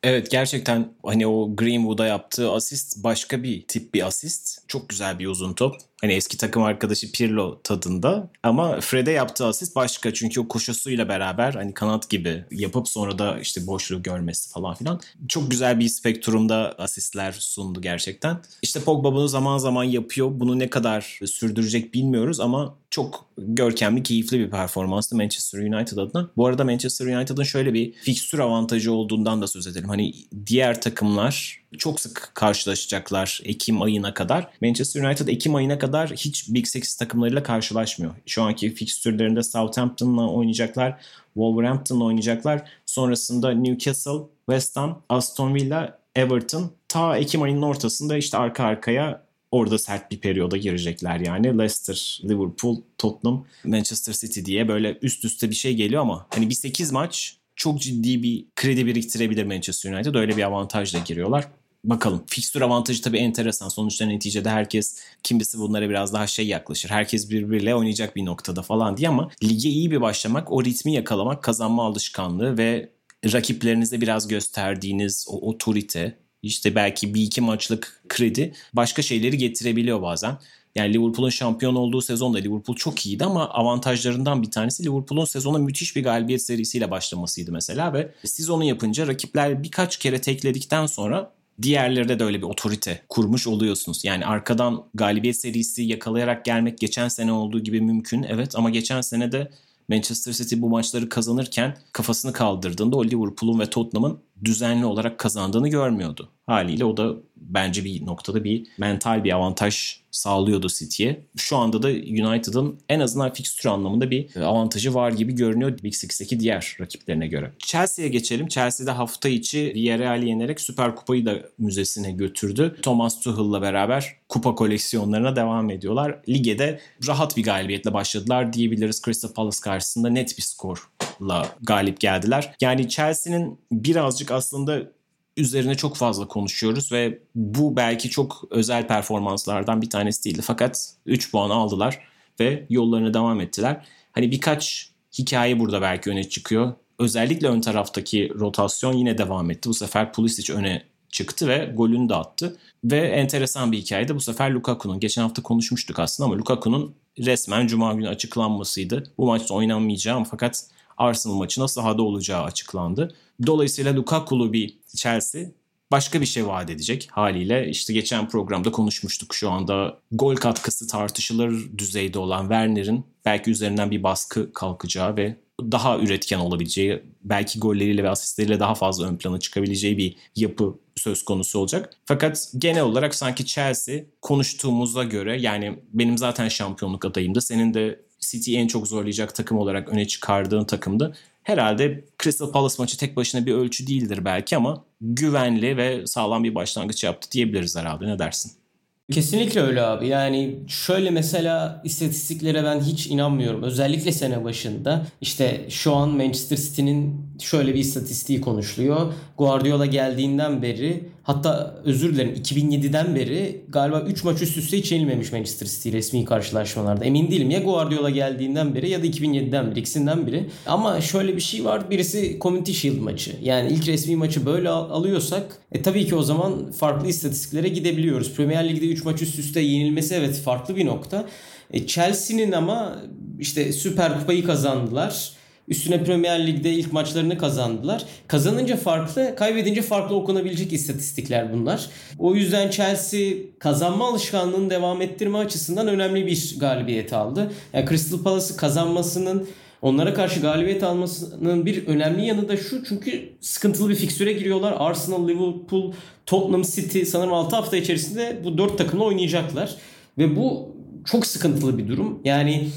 Evet, gerçekten hani o Greenwood'a yaptığı asist başka bir tip bir asist. Çok güzel bir uzun top. Hani eski takım arkadaşı Pirlo tadında ama Fred'e yaptığı asist başka. Çünkü o koşusuyla beraber hani kanat gibi yapıp sonra da işte boşluğu görmesi falan filan. Çok güzel bir spektrumda asistler sundu gerçekten. İşte Pogba bunu zaman zaman yapıyor. Bunu ne kadar sürdürecek bilmiyoruz ama çok görkemli, keyifli bir performanstı Manchester United adına. Bu arada Manchester United'ın şöyle bir fikstür avantajı olduğundan da söz edelim. Hani diğer takımlar çok sık karşılaşacaklar Ekim ayına kadar. Manchester United Ekim ayına kadar hiç Big Six takımlarıyla karşılaşmıyor. Şu anki fikstürlerinde Southampton'la oynayacaklar, Wolverhampton'la oynayacaklar. Sonrasında Newcastle, West Ham, Aston Villa, Everton. Ta Ekim ayının ortasında işte arka arkaya orada sert bir periyoda girecekler yani. Leicester, Liverpool, Tottenham, Manchester City diye böyle üst üste bir şey geliyor ama hani bir sekiz maç çok ciddi bir kredi biriktirebilir Manchester United. Öyle bir avantajla giriyorlar. Bakalım. Fikstür avantajı tabii enteresan. Sonuçta neticede herkes, kimisi bunlara biraz daha şey yaklaşır. Herkes birbiriyle oynayacak bir noktada falan diye ama lige iyi bir başlamak, o ritmi yakalamak, kazanma alışkanlığı ve rakiplerinize biraz gösterdiğiniz o otorite, işte belki bir iki maçlık kredi başka şeyleri getirebiliyor bazen. Yani Liverpool'un şampiyon olduğu sezonda Liverpool çok iyiydi ama avantajlarından bir tanesi Liverpool'un sezona müthiş bir galibiyet serisiyle başlamasıydı mesela ve siz onu yapınca rakipler birkaç kere tekledikten sonra diğerlerde de öyle bir otorite kurmuş oluyorsunuz. Yani arkadan galibiyet serisi yakalayarak gelmek geçen sene olduğu gibi mümkün, evet, ama geçen sene de Manchester City bu maçları kazanırken kafasını kaldırdığında o Liverpool'un ve Tottenham'ın düzenli olarak kazandığını görmüyordu. Haliyle o da bence bir noktada bir mental bir avantaj sağlıyordu City'ye. Şu anda da United'ın en azından fikstür anlamında bir avantajı var gibi görünüyor Big Six'teki diğer rakiplerine göre. Chelsea'ye geçelim. Chelsea'de hafta içi Villarreal'i yenerek Süper Kupa'yı da müzesine götürdü. Thomas Tuchel'la beraber kupa koleksiyonlarına devam ediyorlar. Ligede rahat bir galibiyetle başladılar diyebiliriz. Crystal Palace karşısında net bir skorla galip geldiler. Yani Chelsea'nin birazcık aslında üzerine çok fazla konuşuyoruz ve bu belki çok özel performanslardan bir tanesi değildi. Fakat üç puan aldılar ve yollarına devam ettiler. Hani birkaç hikaye burada belki öne çıkıyor. Özellikle ön taraftaki rotasyon yine devam etti. Bu sefer Pulisic öne çıktı ve golünü de attı. Ve enteresan bir hikayeydi. Bu sefer Lukaku'nun, geçen hafta konuşmuştuk aslında ama Lukaku'nun resmen Cuma günü açıklanmasıydı. Bu maçta oynanmayacağım fakat Arsenal maçına sahada olacağı açıklandı. Dolayısıyla Lukaku'lu bir Chelsea başka bir şey vaat edecek haliyle. İşte geçen programda konuşmuştuk, şu anda gol katkısı tartışılır düzeyde olan Werner'in belki üzerinden bir baskı kalkacağı ve daha üretken olabileceği, belki golleriyle ve asistleriyle daha fazla ön plana çıkabileceği bir yapı söz konusu olacak. Fakat genel olarak sanki Chelsea konuştuğumuza göre, yani benim zaten şampiyonluk adayımdı, senin de City'yi en çok zorlayacak takım olarak öne çıkardığın takımdı. Herhalde Crystal Palace maçı tek başına bir ölçü değildir belki ama güvenli ve sağlam bir başlangıç yaptı diyebiliriz herhalde. Ne dersin? Kesinlikle öyle abi. Yani şöyle mesela istatistiklere ben hiç inanmıyorum. Özellikle sene başında işte şu an Manchester City'nin şöyle bir istatistiği konuşuluyor. Guardiola geldiğinden beri, hatta özür dilerim iki bin yediden beri galiba üç maç üst üste hiç yenilmemiş Manchester City resmi karşılaşmalarda. Emin değilim, ya Guardiola geldiğinden beri ya da iki bin yediden beri, ikisinden biri. Ama şöyle bir şey var, birisi Community Shield maçı. Yani ilk resmi maçı böyle alıyorsak e, tabii ki o zaman farklı istatistiklere gidebiliyoruz. Premier Lig'de üç maç üst üste yenilmesi evet farklı bir nokta. E, Chelsea'nin ama işte Süper Kupa'yı kazandılar. Üstüne Premier Lig'de ilk maçlarını kazandılar. Kazanınca farklı, kaybedince farklı okunabilecek istatistikler bunlar. O yüzden Chelsea kazanma alışkanlığını devam ettirme açısından önemli bir galibiyet aldı. Yani Crystal Palace'ı kazanmasının, onlara karşı galibiyet almasının bir önemli yanı da şu. Çünkü sıkıntılı bir fikstüre giriyorlar. Arsenal, Liverpool, Tottenham, City sanırım altı hafta içerisinde bu dört takımla oynayacaklar. Ve bu çok sıkıntılı bir durum. Yani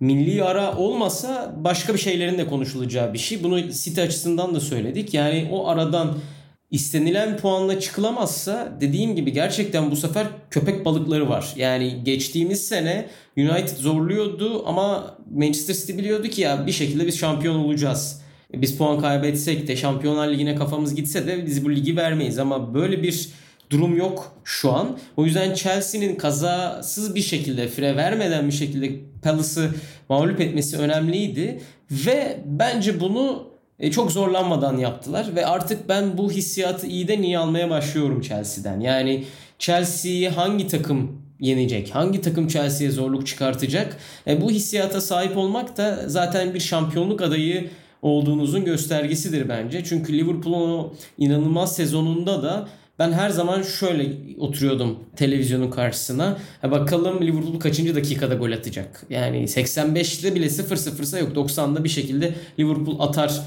milli ara olmasa başka bir şeylerin de konuşulacağı bir şey. Bunu City açısından da söyledik. Yani o aradan istenilen puanla çıkılamazsa, dediğim gibi gerçekten bu sefer köpek balıkları var. Yani geçtiğimiz sene United zorluyordu ama Manchester City biliyordu ki ya bir şekilde biz şampiyon olacağız. Biz puan kaybetsek de, Şampiyonlar Ligi'ne kafamız gitse de biz bu ligi vermeyiz. Ama böyle bir durum yok şu an. O yüzden Chelsea'nin kazasız bir şekilde, fire vermeden bir şekilde Palace'ı mağlup etmesi önemliydi. Ve bence bunu çok zorlanmadan yaptılar. Ve artık ben bu hissiyatı iyiden iyi almaya başlıyorum Chelsea'den. Yani Chelsea'yi hangi takım yenecek? Hangi takım Chelsea'ye zorluk çıkartacak? E bu hissiyata sahip olmak da zaten bir şampiyonluk adayı olduğunuzun göstergesidir bence. Çünkü Liverpool'un o inanılmaz sezonunda da ben her zaman şöyle oturuyordum televizyonun karşısına. Ha, bakalım Liverpool kaçıncı dakikada gol atacak? Yani seksen beşte bile sıfır sıfırsa yok, doksanda bir şekilde Liverpool atar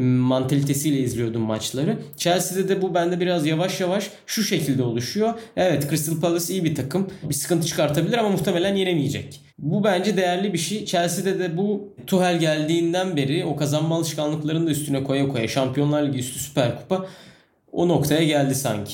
mantalitesiyle izliyordum maçları. Chelsea'de de bu bende biraz yavaş yavaş şu şekilde oluşuyor. Evet, Crystal Palace iyi bir takım. Bir sıkıntı çıkartabilir ama muhtemelen yenemeyecek. Bu bence değerli bir şey. Chelsea'de de bu Tuchel geldiğinden beri o kazanma alışkanlıklarını da üstüne koya koya, Şampiyonlar Ligi üstü Süper Kupa, o noktaya geldi sanki.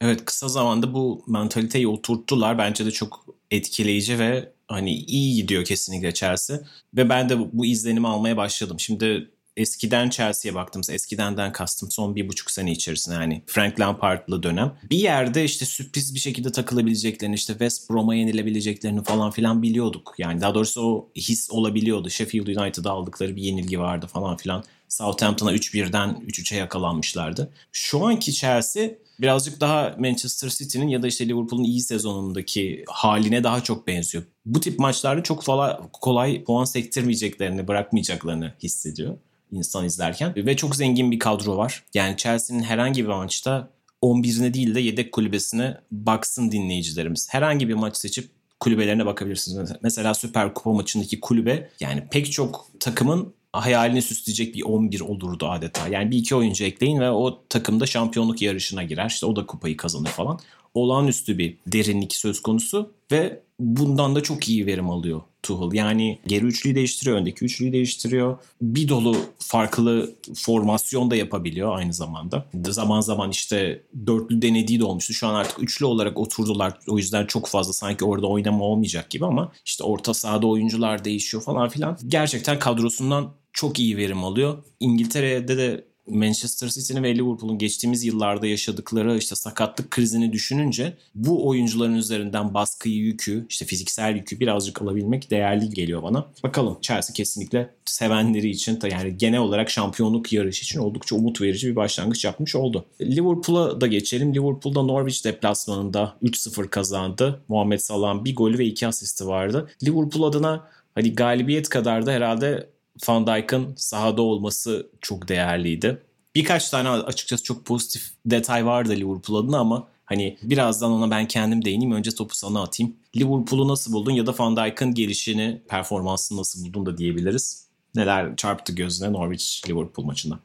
Evet, kısa zamanda bu mentaliteyi oturttular. Bence de çok etkileyici ve hani iyi gidiyor kesinlikle Chelsea. Ve ben de bu izlenimi almaya başladım. Şimdi eskiden Chelsea'ye baktığımızda, eskidenden kastım son bir buçuk sene içerisinde, yani Frank Lampard'lı dönem, bir yerde işte sürpriz bir şekilde takılabileceklerini, işte West Brom'a yenilebileceklerini falan filan biliyorduk. Yani daha doğrusu o his olabiliyordu. Sheffield United'a aldıkları bir yenilgi vardı falan filan. Southampton'a üç birden üç üçe yakalanmışlardı. Şu anki Chelsea birazcık daha Manchester City'nin ya da işte Liverpool'un iyi sezonundaki haline daha çok benziyor. Bu tip maçlarda çok falan kolay puan sektirmeyeceklerini, bırakmayacaklarını hissediyor insan izlerken. Ve çok zengin bir kadro var. Yani Chelsea'nin herhangi bir maçta on birine değil de yedek kulübesine baksın dinleyicilerimiz. Herhangi bir maç seçip kulübelerine bakabilirsiniz. Mesela Süper Kupa maçındaki kulübe, yani pek çok takımın hayalini süsleyecek bir on bir olurdu adeta. Yani bir iki oyuncu ekleyin ve o takımda şampiyonluk yarışına girer. İşte o da kupayı kazanır falan. Olağanüstü bir derinlik söz konusu ve bundan da çok iyi verim alıyor Tuchel. Yani geri üçlüyü değiştiriyor, öndeki üçlüyü değiştiriyor. Bir dolu farklı formasyon da yapabiliyor aynı zamanda. Zaman zaman işte dörtlü denediği de olmuştu. Şu an artık üçlü olarak oturdular. O yüzden çok fazla sanki orada oynama olmayacak gibi ama işte orta sahada oyuncular değişiyor falan filan. Gerçekten kadrosundan çok iyi verim alıyor. İngiltere'de de Manchester City'nin ve Liverpool'un geçtiğimiz yıllarda yaşadıkları işte sakatlık krizini düşününce bu oyuncuların üzerinden baskıyı, yükü, işte fiziksel yükü birazcık alabilmek değerli geliyor bana. Bakalım, Chelsea kesinlikle sevenleri için, yani genel olarak şampiyonluk yarışı için oldukça umut verici bir başlangıç yapmış oldu. Liverpool'a da geçelim. Liverpool'da Norwich deplasmanında üç sıfır kazandı. Muhammed Salah'ın bir golü ve iki asisti vardı. Liverpool adına hani galibiyet kadar da herhalde Van Dijk'ın sahada olması çok değerliydi. Birkaç tane açıkçası çok pozitif detay vardı Liverpool adına ama hani birazdan ona ben kendim değineyim. Önce topu sana atayım. Liverpool'u nasıl buldun ya da Van Dijk'ın gelişini, performansını nasıl buldun da diyebiliriz. Neler çarptı gözüne Norwich-Liverpool maçında?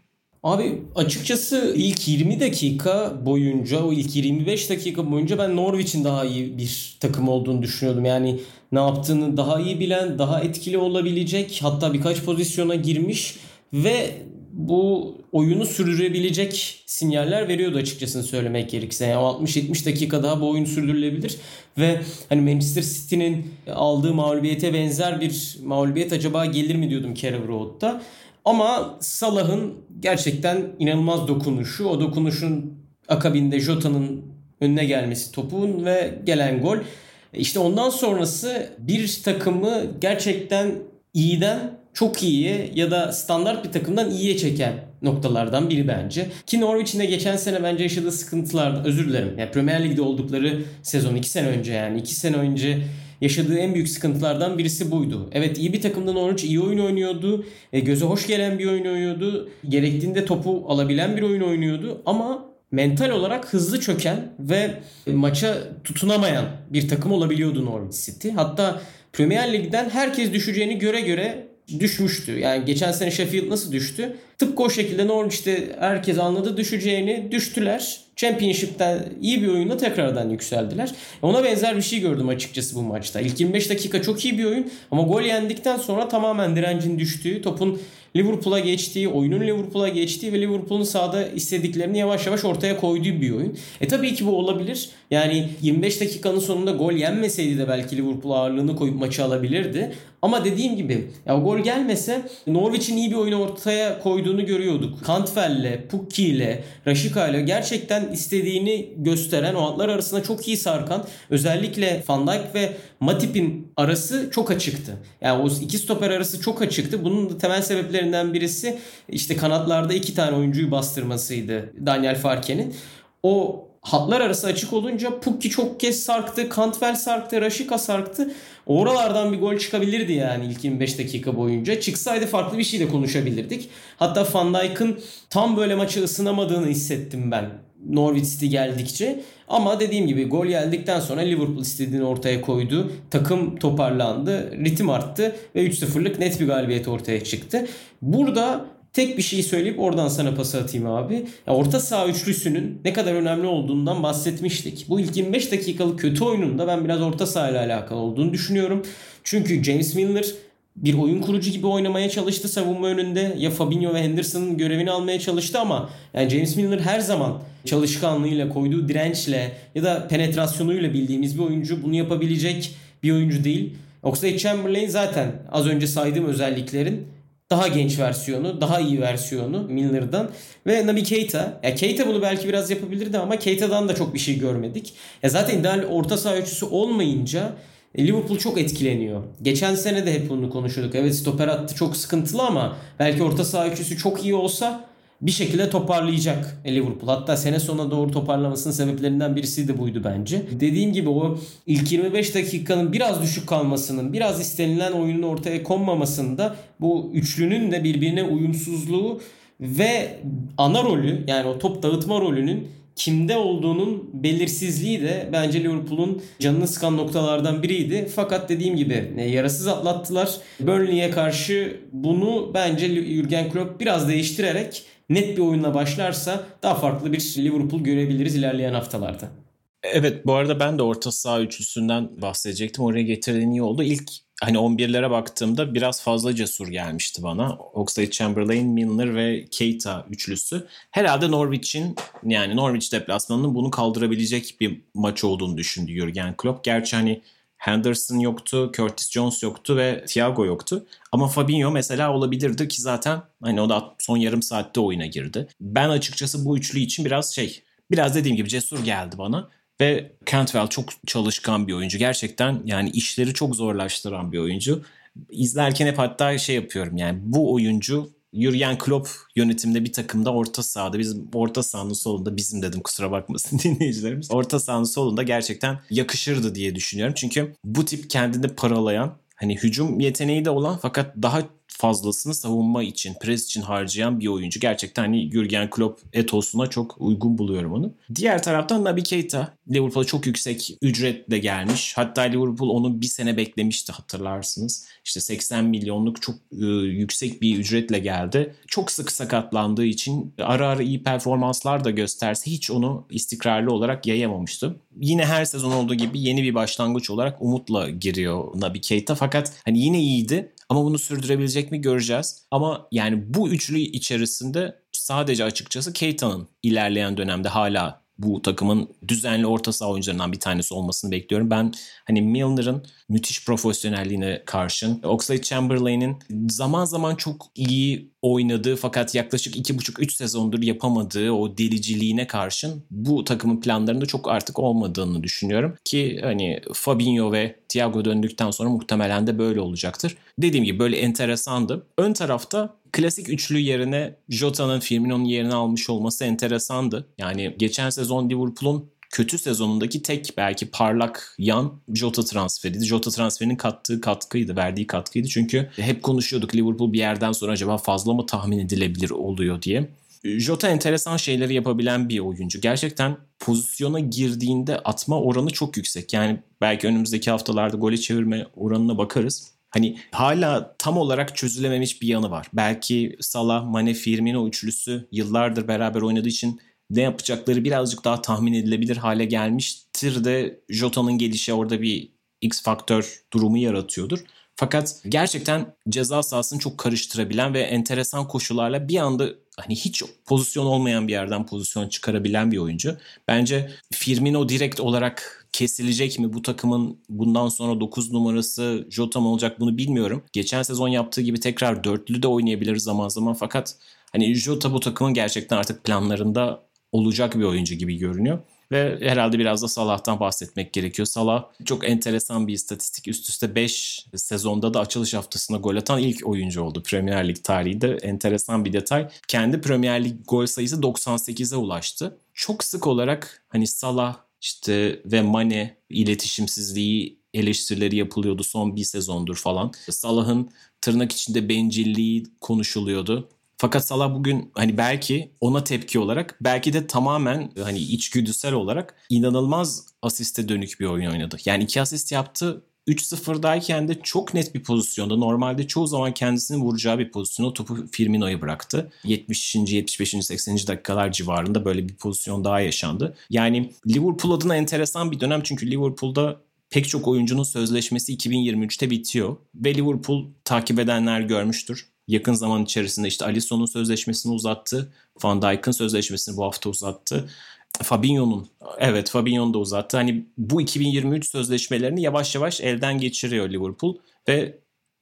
Abi açıkçası ilk yirmi dakika boyunca, o ilk yirmi beş dakika boyunca ben Norwich'in daha iyi bir takım olduğunu düşünüyordum. Yani ne yaptığını daha iyi bilen, daha etkili olabilecek, hatta birkaç pozisyona girmiş ve bu oyunu sürdürebilecek sinyaller veriyordu açıkçası söylemek gerekirse. Yani altmış yetmiş dakika daha bu oyun sürdürülebilir ve hani Manchester City'nin aldığı mağlubiyete benzer bir mağlubiyet acaba gelir mi diyordum Carroll Road'da. Ama Salah'ın gerçekten inanılmaz dokunuşu, o dokunuşun akabinde Jota'nın önüne gelmesi topun ve gelen gol. İşte ondan sonrası bir takımı gerçekten iyiden çok iyiye ya da standart bir takımdan iyiye çeken noktalardan biri bence. Ki Norwich'in de geçen sene bence yaşadığı sıkıntılardan, özür dilerim. Yani Premier Lig'de oldukları sezon iki sene önce yani iki sene önce yaşadığı en büyük sıkıntılardan birisi buydu. Evet, iyi bir takımdan Norwich iyi oyun oynuyordu. E, göze hoş gelen bir oyun oynuyordu. Gerektiğinde topu alabilen bir oyun oynuyordu. Ama mental olarak hızlı çöken ve maça tutunamayan bir takım olabiliyordu Norwich City. Hatta Premier Lig'den herkes düşeceğini göre göre düşmüştü. Yani geçen sene Sheffield nasıl düştü? Tıpkı o şekilde Norwich'te herkes anladı düşeceğini, düştüler. Championship'ten iyi bir oyunla tekrardan yükseldiler. Ona benzer bir şey gördüm açıkçası bu maçta. İlk yirmi beş dakika çok iyi bir oyun ama gol yendikten sonra tamamen direncin düştüğü, topun Liverpool'a geçtiği, oyunun Liverpool'a geçtiği ve Liverpool'un sahada istediklerini yavaş yavaş ortaya koyduğu bir oyun. E tabii ki bu olabilir. Yani yirmi beş dakikanın sonunda gol yenmeseydi de belki Liverpool ağırlığını koyup maçı alabilirdi. Ama dediğim gibi ya gol gelmese Norwich'in iyi bir oyunu ortaya koyduğunu görüyorduk. Cantwell'le, Pukki'yle, Raşika'yla gerçekten istediğini gösteren, o hatlar arasında çok iyi sarkan, özellikle Van Dijk ve Matip'in arası çok açıktı. Yani o iki stoper arası çok açıktı. Bunun da temel sebeplerinden birisi işte kanatlarda iki tane oyuncuyu bastırmasıydı Daniel Farke'nin. O hatlar arası açık olunca Pukki çok kez sarktı, Cantwell sarktı, Raşika sarktı. Oralardan bir gol çıkabilirdi yani ilk yirmi beş dakika boyunca. Çıksaydı farklı bir şey de konuşabilirdik. Hatta Van Dijk'ın tam böyle maça ısınamadığını hissettim ben Norwich City geldikçe. Ama dediğim gibi gol geldikten sonra Liverpool istediğini ortaya koydu. Takım toparlandı, ritim arttı ve üç sıfırlık net bir galibiyet ortaya çıktı. Burada tek bir şey söyleyip oradan sana pası atayım abi. Ya orta saha üçlüsünün ne kadar önemli olduğundan bahsetmiştik. Bu ilk yirmi beş dakikalık kötü oyunun da ben biraz orta saha ile alakalı olduğunu düşünüyorum. Çünkü James Milner bir oyun kurucu gibi oynamaya çalıştı savunma önünde. Ya Fabinho ve Henderson'ın görevini almaya çalıştı ama yani James Milner her zaman çalışkanlığıyla, koyduğu dirençle ya da penetrasyonuyla bildiğimiz bir oyuncu. Bunu yapabilecek bir oyuncu değil. Oxlade-Chamberlain zaten az önce saydığım özelliklerin daha genç versiyonu, daha iyi versiyonu Milner'dan ve Naby Keita. Ya Keita bunu belki biraz yapabilirdi ama Keita'dan da çok bir şey görmedik. Ya zaten ideal orta saha üçlüsü olmayınca Liverpool çok etkileniyor. Geçen sene de hep bunu konuşuyorduk. Evet, stoper hattı çok sıkıntılı ama belki orta saha üçlüsü çok iyi olsa bir şekilde toparlayacak Liverpool. Hatta sene sonuna doğru toparlamasının sebeplerinden birisi de buydu bence. Dediğim gibi o ilk yirmi beş dakikanın biraz düşük kalmasının, biraz istenilen oyunun ortaya konmamasında bu üçlünün de birbirine uyumsuzluğu ve ana rolü, yani o top dağıtma rolünün kimde olduğunun belirsizliği de bence Liverpool'un canını sıkan noktalardan biriydi. Fakat dediğim gibi yarasız atlattılar. Burnley'e karşı bunu bence Jurgen Klopp biraz değiştirerek net bir oyunla başlarsa daha farklı bir Liverpool görebiliriz ilerleyen haftalarda. Evet, bu arada ben de orta saha üçlüsünden bahsedecektim. Oraya getirdiğin iyi oldu. İlk hani on birlere baktığımda biraz fazla cesur gelmişti bana. Oxlade-Chamberlain, Milner ve Keita üçlüsü. Herhalde Norwich'in yani Norwich deplasmanının bunu kaldırabilecek bir maç olduğunu düşündü Jurgen Klopp. Gerçi hani Henderson yoktu, Curtis Jones yoktu ve Thiago yoktu. Ama Fabinho mesela olabilirdi ki zaten hani o da son yarım saatte oyuna girdi. Ben açıkçası bu üçlü için biraz şey, biraz dediğim gibi cesur geldi bana. Ve Cantwell çok çalışkan bir oyuncu. Gerçekten yani işleri çok zorlaştıran bir oyuncu. İzlerken hep hatta şey yapıyorum yani bu oyuncu Jurgen Klopp yönetiminde bir takımda orta sahada biz orta sahanın solunda bizim dedim kusura bakmasın dinleyicilerimiz. Orta sahanın solunda gerçekten yakışırdı diye düşünüyorum. Çünkü bu tip kendini paralayan hani hücum yeteneği de olan fakat daha fazlasını savunma için, pres için harcayan bir oyuncu. Gerçekten hani Jurgen Klopp etosuna çok uygun buluyorum onu. Diğer taraftan Naby Keita. Liverpool'a çok yüksek ücretle gelmiş. Hatta Liverpool onu bir sene beklemişti hatırlarsınız. İşte seksen milyonluk çok e, yüksek bir ücretle geldi. Çok sık sakatlandığı için ara ara iyi performanslar da gösterse hiç onu istikrarlı olarak yayamamıştı. Yine her sezon olduğu gibi yeni bir başlangıç olarak umutla giriyor Naby Keita. Fakat hani yine iyiydi. Ama bunu sürdürebilecek mi göreceğiz. Ama yani bu üçlü içerisinde sadece açıkçası Keita'nın ilerleyen dönemde hala bu takımın düzenli orta saha oyuncularından bir tanesi olmasını bekliyorum. Ben hani Milner'ın müthiş profesyonelliğine karşın, Oxlade-Chamberlain'in zaman zaman çok iyi oynadığı fakat yaklaşık iki buçuk üç sezondur yapamadığı o deliciliğine karşın bu takımın planlarında çok artık olmadığını düşünüyorum. Ki hani Fabinho ve Thiago döndükten sonra muhtemelen de böyle olacaktır. Dediğim gibi böyle enteresandı. Ön tarafta klasik üçlü yerine Jota'nın, Firmino'nun yerini almış olması enteresandı. Yani geçen sezon Liverpool'un kötü sezonundaki tek belki parlak yan Jota transferiydi. Jota transferinin kattığı katkıydı, verdiği katkıydı. Çünkü hep konuşuyorduk Liverpool bir yerden sonra acaba fazla mı tahmin edilebilir oluyor diye. Jota enteresan şeyleri yapabilen bir oyuncu. Gerçekten pozisyona girdiğinde atma oranı çok yüksek. Yani belki önümüzdeki haftalarda gole çevirme oranına bakarız. Hani hala tam olarak çözülememiş bir yanı var. Belki Salah, Mane, Firmino üçlüsü yıllardır beraber oynadığı için ne yapacakları birazcık daha tahmin edilebilir hale gelmiştir de Jota'nın gelişi orada bir X faktör durumu yaratıyordur. Fakat gerçekten ceza sahasını çok karıştırabilen ve enteresan koşularla bir anda hani hiç pozisyon olmayan bir yerden pozisyon çıkarabilen bir oyuncu. Bence Firmino direkt olarak kesilecek mi bu takımın bundan sonra dokuz numarası Jota mı olacak bunu bilmiyorum. Geçen sezon yaptığı gibi tekrar dörtlü de oynayabilir zaman zaman fakat hani Jota bu takımın gerçekten artık planlarında olacak bir oyuncu gibi görünüyor. Ve herhalde biraz da Salah'tan bahsetmek gerekiyor. Salah çok enteresan bir istatistik. Üst üste beş sezonda da açılış haftasına gol atan ilk oyuncu oldu. Premier Lig tarihinde enteresan bir detay. Kendi Premier Lig gol sayısı doksan sekize ulaştı. Çok sık olarak hani Salah İşte ve Mane iletişimsizliği eleştirileri yapılıyordu son bir sezondur falan. Salah'ın tırnak içinde bencilliği konuşuluyordu. Fakat Salah bugün hani belki ona tepki olarak belki de tamamen hani içgüdüsel olarak inanılmaz asiste dönük bir oyun oynadı. Yani iki asist yaptı. üç sıfırdayken de çok net bir pozisyonda normalde çoğu zaman kendisini vuracağı bir pozisyona topu Firmino'ya bıraktı. yetmişinci, yetmiş beşinci, sekseninci dakikalar civarında böyle bir pozisyon daha yaşandı. Yani Liverpool adına enteresan bir dönem çünkü Liverpool'da pek çok oyuncunun sözleşmesi iki bin yirmi üçte bitiyor ve Liverpool takip edenler görmüştür. Yakın zaman içerisinde işte Alisson'un sözleşmesini uzattı, Van Dijk'ın sözleşmesini bu hafta uzattı. Fabinho'nun, evet Fabinho'nun da uzattı. Hani bu iki bin yirmi üç sözleşmelerini yavaş yavaş elden geçiriyor Liverpool ve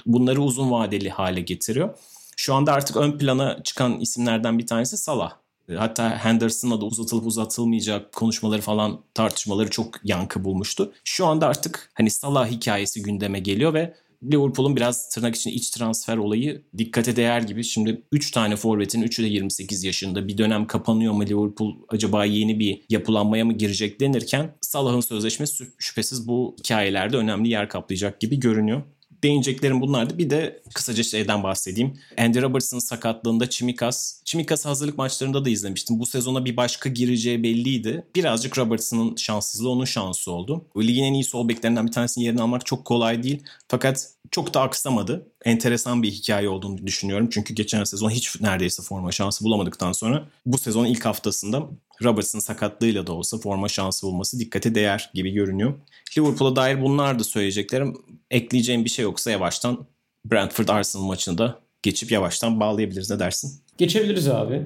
bunları uzun vadeli hale getiriyor. Şu anda artık ön plana çıkan isimlerden bir tanesi Salah. Hatta Henderson'la da uzatılıp uzatılmayacak konuşmaları falan tartışmaları çok yankı bulmuştu. Şu anda artık hani Salah hikayesi gündeme geliyor ve Liverpool'un biraz tırnak için iç transfer olayı dikkate değer gibi. Şimdi üç tane forvetin üçü de yirmi sekiz yaşında. Bir dönem kapanıyor mu Liverpool acaba yeni bir yapılanmaya mı girecek denirken Salah'ın sözleşmesi şüphesiz bu hikayelerde önemli yer kaplayacak gibi görünüyor. değineceklerim bunlardı. Bir de kısaca şeyden bahsedeyim. Andy Robertson'ın sakatlığında Tsimikas. Tsimikas hazırlık maçlarında da izlemiştim. Bu sezona bir başka gireceği belliydi. Birazcık Robertson'ın şanssızlığı onun şansı oldu. Ligin en iyi sol beklerinden bir tanesinin yerini almak çok kolay değil. Fakat çok da aksamadı. Enteresan bir hikaye olduğunu düşünüyorum. Çünkü geçen sezon hiç neredeyse forma şansı bulamadıktan sonra bu sezon ilk haftasında Roberts'ın sakatlığıyla da olsa forma şansı bulması dikkate değer gibi görünüyor. Liverpool'a dair bunlar da söyleyeceklerim. Ekleyeceğim bir şey yoksa yavaştan Brentford-Arsenal maçını da geçip yavaştan bağlayabiliriz. Ne dersin? Geçebiliriz abi.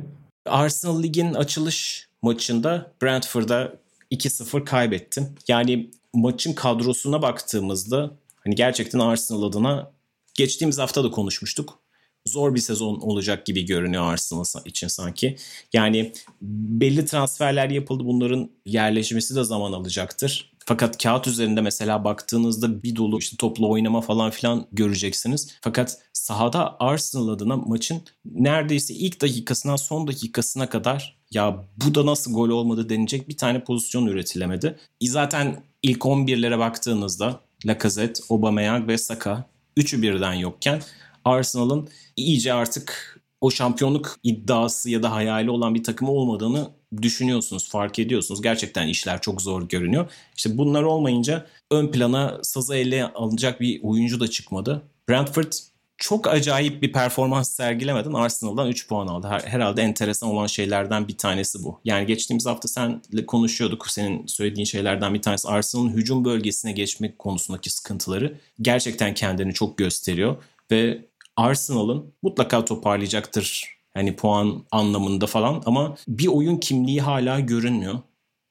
Arsenal Lig'in açılış maçında Brentford'a iki sıfır kaybettim. Yani maçın kadrosuna baktığımızda hani gerçekten Arsenal adına geçtiğimiz hafta da konuşmuştuk. Zor bir sezon olacak gibi görünüyor Arsenal için sanki. Yani belli transferler yapıldı. Bunların yerleşmesi de zaman alacaktır. Fakat kağıt üzerinde mesela baktığınızda bir dolu işte toplu oynama falan filan göreceksiniz. Fakat sahada Arsenal adına maçın neredeyse ilk dakikasından son dakikasına kadar ya bu da nasıl gol olmadı denilecek bir tane pozisyon üretilemedi. Zaten ilk on birlere baktığınızda Lacazette, Aubameyang ve Saka üçü birden yokken Arsenal'ın iyice artık o şampiyonluk iddiası ya da hayali olan bir takım olmadığını düşünüyorsunuz, fark ediyorsunuz. Gerçekten işler çok zor görünüyor. İşte bunlar olmayınca ön plana sazı elle alınacak bir oyuncu da çıkmadı. Brentford çok acayip bir performans sergilemeden Arsenal'dan üç puan aldı. Herhalde enteresan olan şeylerden bir tanesi bu. Yani geçtiğimiz hafta senle konuşuyorduk. Senin söylediğin şeylerden bir tanesi Arsenal'ın hücum bölgesine geçmek konusundaki sıkıntıları gerçekten kendini çok gösteriyor. Ve Arsenal'ın mutlaka toparlayacaktır hani puan anlamında falan ama bir oyun kimliği hala görünmüyor.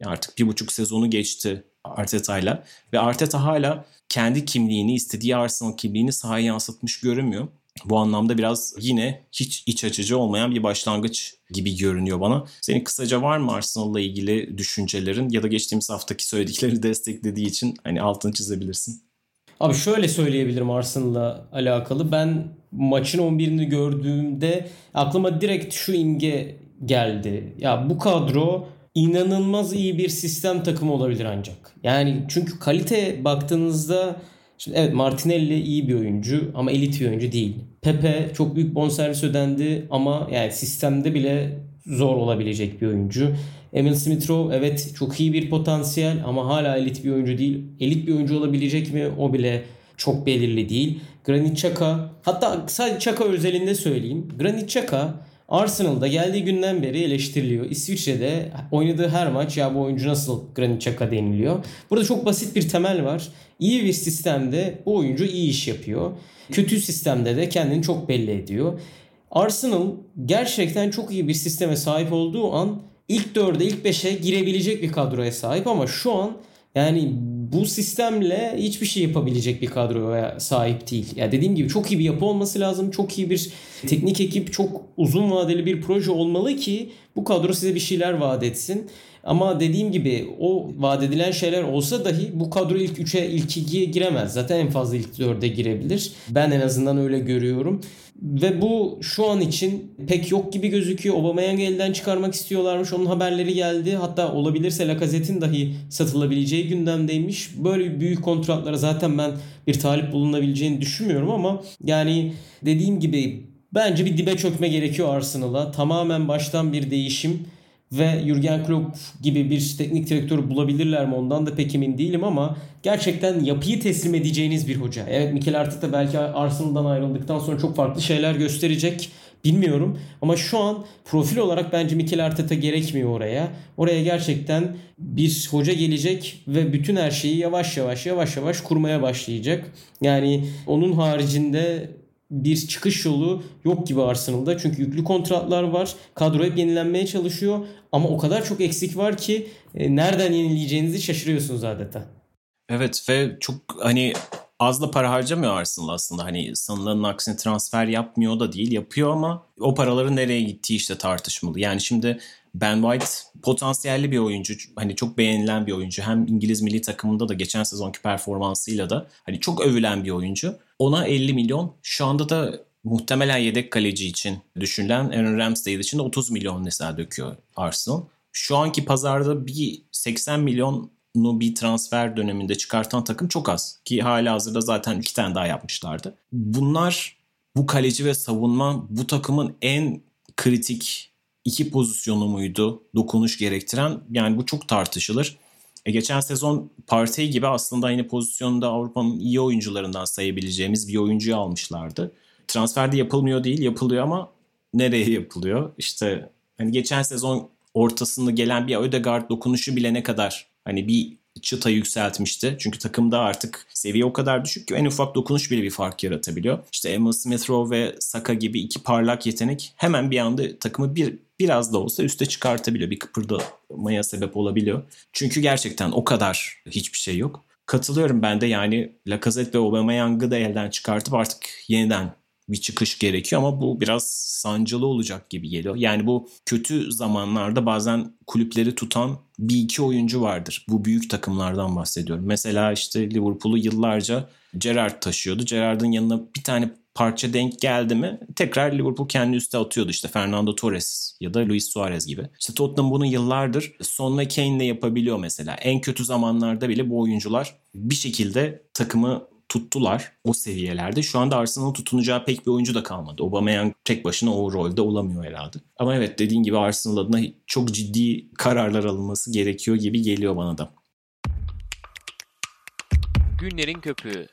Artık bir buçuk sezonu geçti Arteta'yla ve Arteta hala kendi kimliğini, istediği Arsenal kimliğini sahaya yansıtmış görünmüyor. Bu anlamda biraz yine hiç iç açıcı olmayan bir başlangıç gibi görünüyor bana. Senin kısaca var mı Arsenal'la ilgili düşüncelerin ya da geçtiğimiz haftaki söylediklerini desteklediği için hani altını çizebilirsin? Abi şöyle söyleyebilirim Arsenal'la alakalı. Ben maçın on birini gördüğümde aklıma direkt şu imge geldi. Ya bu kadro inanılmaz iyi bir sistem takımı olabilir ancak. Yani çünkü kalite baktığınızda şimdi evet Martinelli iyi bir oyuncu ama elit bir oyuncu değil. Pepe çok büyük bonservis ödendi ama yani sistemde bile zor olabilecek bir oyuncu. Emil Smith-Rowe evet çok iyi bir potansiyel ama hala elit bir oyuncu değil. Elit bir oyuncu olabilecek mi o bile çok belirli değil. Granit Xhaka, hatta sadece Xhaka özelinde söyleyeyim. Granit Xhaka Arsenal'da geldiği günden beri eleştiriliyor. İsviçre'de oynadığı her maç ya bu oyuncu nasıl Granit Xhaka deniliyor. Burada çok basit bir temel var. İyi bir sistemde bu oyuncu iyi iş yapıyor. Kötü sistemde de kendini çok belli ediyor. Arsenal gerçekten çok iyi bir sisteme sahip olduğu an ilk dörde, ilk beşe girebilecek bir kadroya sahip ama şu an yani bu sistemle hiçbir şey yapabilecek bir kadroya sahip değil. Ya dediğim gibi çok iyi bir yapı olması lazım. Çok iyi bir teknik ekip, çok uzun vadeli bir proje olmalı ki bu kadro size bir şeyler vaat etsin. Ama dediğim gibi o vaat edilen şeyler olsa dahi bu kadro ilk üçe, ilk ikiye giremez. Zaten en fazla ilk dörde girebilir. Ben en azından öyle görüyorum. Ve bu şu an için pek yok gibi gözüküyor. Aubameyang'ı elden çıkarmak istiyorlarmış. Onun haberleri geldi. Hatta olabilirse Lacazette'in dahi satılabileceği gündemdeymiş. Böyle büyük kontratlara zaten ben bir talip bulunabileceğini düşünmüyorum ama yani dediğim gibi bence bir dibe çökme gerekiyor Arsenal'a. Tamamen baştan bir değişim. Ve Jürgen Klopp gibi bir teknik direktörü bulabilirler mi? Ondan da pek emin değilim ama gerçekten yapıyı teslim edeceğiniz bir hoca. Evet Mikel Arteta belki Arsenal'dan ayrıldıktan sonra çok farklı şeyler gösterecek. Bilmiyorum ama şu an profil olarak bence Mikel Arteta gerekmiyor oraya. Oraya gerçekten bir hoca gelecek ve bütün her şeyi yavaş yavaş yavaş yavaş kurmaya başlayacak. Yani onun haricinde bir çıkış yolu yok gibi Arsenal'da. Çünkü yüklü kontratlar var. Kadro hep yenilenmeye çalışıyor. Ama o kadar çok eksik var ki e, nereden yenileyeceğinizi şaşırıyorsunuz adeta. Evet ve çok hani az da para harcamıyor Arsenal aslında. Hani sanılanın aksine transfer yapmıyor da değil. Yapıyor ama o paraların nereye gittiği işte tartışmalı. Yani şimdi Ben White potansiyelli bir oyuncu. Hani çok beğenilen bir oyuncu. Hem İngiliz milli takımında da geçen sezonki performansıyla da hani çok övülen bir oyuncu. Ona elli milyon. Şu anda da muhtemelen yedek kaleci için düşünülen Aaron Ramsdale için de otuz milyon mesela döküyor Arsenal. Şu anki pazarda bir seksen milyon bir transfer döneminde çıkartan takım çok az. Ki hala hazırda zaten iki tane daha yapmışlardı. Bunlar, bu kaleci ve savunma bu takımın en kritik iki pozisyonu muydu dokunuş gerektiren? Yani bu çok tartışılır. E geçen sezon Partey gibi aslında aynı pozisyonda Avrupa'nın iyi oyuncularından sayabileceğimiz bir oyuncuyu almışlardı. Transferde yapılmıyor değil, yapılıyor ama nereye yapılıyor? İşte hani geçen sezon ortasında gelen bir Ødegaard dokunuşu bile ne kadar hani bir çıta yükseltmişti. Çünkü takımda artık seviye o kadar düşük ki en ufak dokunuş bile bir fark yaratabiliyor. İşte Emil Smith-Rowe ve Saka gibi iki parlak yetenek hemen bir anda takımı bir biraz da olsa üste çıkartabiliyor. Bir kıpırdamaya sebep olabiliyor. Çünkü gerçekten o kadar hiçbir şey yok. Katılıyorum ben de, yani Lacazette ve Aubameyang'ı da elden çıkartıp artık yeniden bir çıkış gerekiyor ama bu biraz sancılı olacak gibi geliyor. Yani bu kötü zamanlarda bazen kulüpleri tutan bir iki oyuncu vardır. Bu büyük takımlardan bahsediyorum. Mesela işte Liverpool'u yıllarca Gerrard taşıyordu. Gerrard'ın yanına bir tane parça denk geldi mi tekrar Liverpool kendi üste atıyordu. İşte Fernando Torres ya da Luis Suarez gibi. İşte Tottenham bunu yıllardır Son ve Kane'le yapabiliyor mesela. En kötü zamanlarda bile bu oyuncular bir şekilde takımı tuttular o seviyelerde. Şu anda Arsenal'ın tutunacağı pek bir oyuncu da kalmadı. Aubameyang tek başına o rolde olamıyor herhalde. Ama evet, dediğin gibi Arsenal adına çok ciddi kararlar alınması gerekiyor gibi geliyor bana da. Günlerin Köpüğü.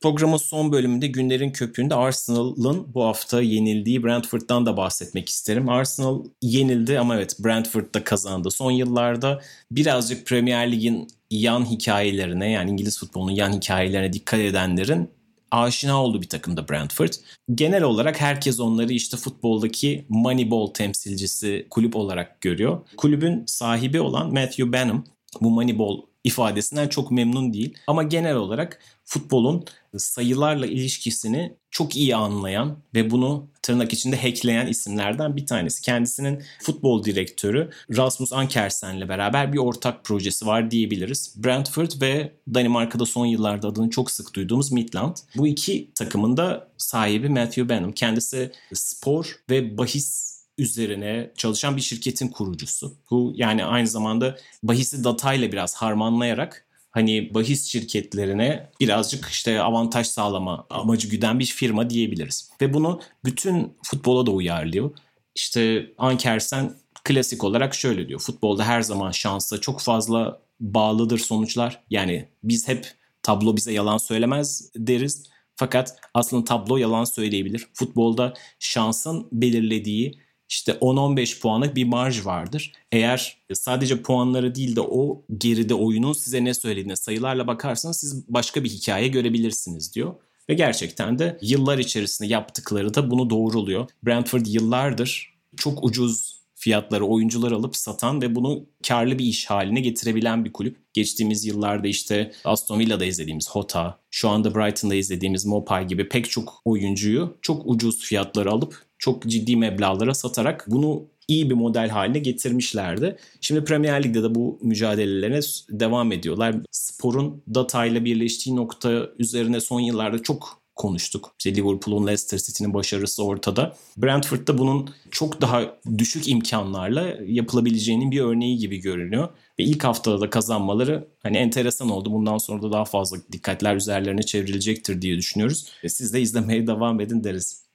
Programın son bölümünde Günlerin Köpüğü'nde Arsenal'ın bu hafta yenildiği Brentford'dan da bahsetmek isterim. Arsenal yenildi ama evet, Brentford da kazandı. Son yıllarda birazcık Premier Lig'in yan hikayelerine, yani İngiliz futbolunun yan hikayelerine dikkat edenlerin aşina olduğu bir takımda Brentford. Genel olarak herkes onları işte futboldaki Moneyball temsilcisi kulüp olarak görüyor. Kulübün sahibi olan Matthew Benham bu Moneyball ifadesinden çok memnun değil. Ama genel olarak futbolun sayılarla ilişkisini çok iyi anlayan ve bunu tırnak içinde hackleyen isimlerden bir tanesi. Kendisinin futbol direktörü Rasmus Ankersen'le beraber bir ortak projesi var diyebiliriz. Brentford ve Danimarka'da son yıllarda adını çok sık duyduğumuz Midtjylland. Bu iki takımın da sahibi Matthew Benham. Kendisi spor ve bahis üzerine çalışan bir şirketin kurucusu. Bu yani aynı zamanda bahisi datayla biraz harmanlayarak hani bahis şirketlerine birazcık işte avantaj sağlama amacı güden bir firma diyebiliriz. Ve bunu bütün futbola da uyarlıyor. İşte Ankersen klasik olarak şöyle diyor. Futbolda her zaman şansa çok fazla bağlıdır sonuçlar. Yani biz hep tablo bize yalan söylemez deriz. Fakat aslında tablo yalan söyleyebilir. Futbolda şansın belirlediği İşte on on beş puanlık bir marj vardır. Eğer sadece puanları değil de o geride oyunun size ne söylediğine sayılarla bakarsanız siz başka bir hikaye görebilirsiniz diyor. Ve gerçekten de yıllar içerisinde yaptıkları da bunu doğruluyor. Brentford yıllardır çok ucuz fiyatları oyuncular alıp satan ve bunu karlı bir iş haline getirebilen bir kulüp. Geçtiğimiz yıllarda işte Aston Villa'da izlediğimiz Jota, şu anda Brighton'da izlediğimiz Mopai gibi pek çok oyuncuyu çok ucuz fiyatları alıp çok ciddi meblağlara satarak bunu iyi bir model haline getirmişlerdi. Şimdi Premier Lig'de de bu mücadelelerine devam ediyorlar. Sporun datayla birleştiği nokta üzerine son yıllarda çok konuştuk. İşte Liverpool'un Leicester City'nin başarısı ortada. Brentford'da bunun çok daha düşük imkanlarla yapılabileceğinin bir örneği gibi görünüyor. Ve ilk haftada da kazanmaları hani enteresan oldu. Bundan sonra da daha fazla dikkatler üzerlerine çevrilecektir diye düşünüyoruz. Ve siz de izlemeye devam edin deriz.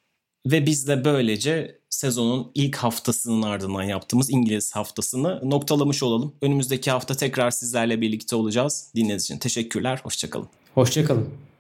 Ve biz de böylece sezonun ilk haftasının ardından yaptığımız İngiliz haftasını noktalamış olalım. Önümüzdeki hafta tekrar sizlerle birlikte olacağız. Dinlediğiniz için teşekkürler. Hoşçakalın. Hoşçakalın.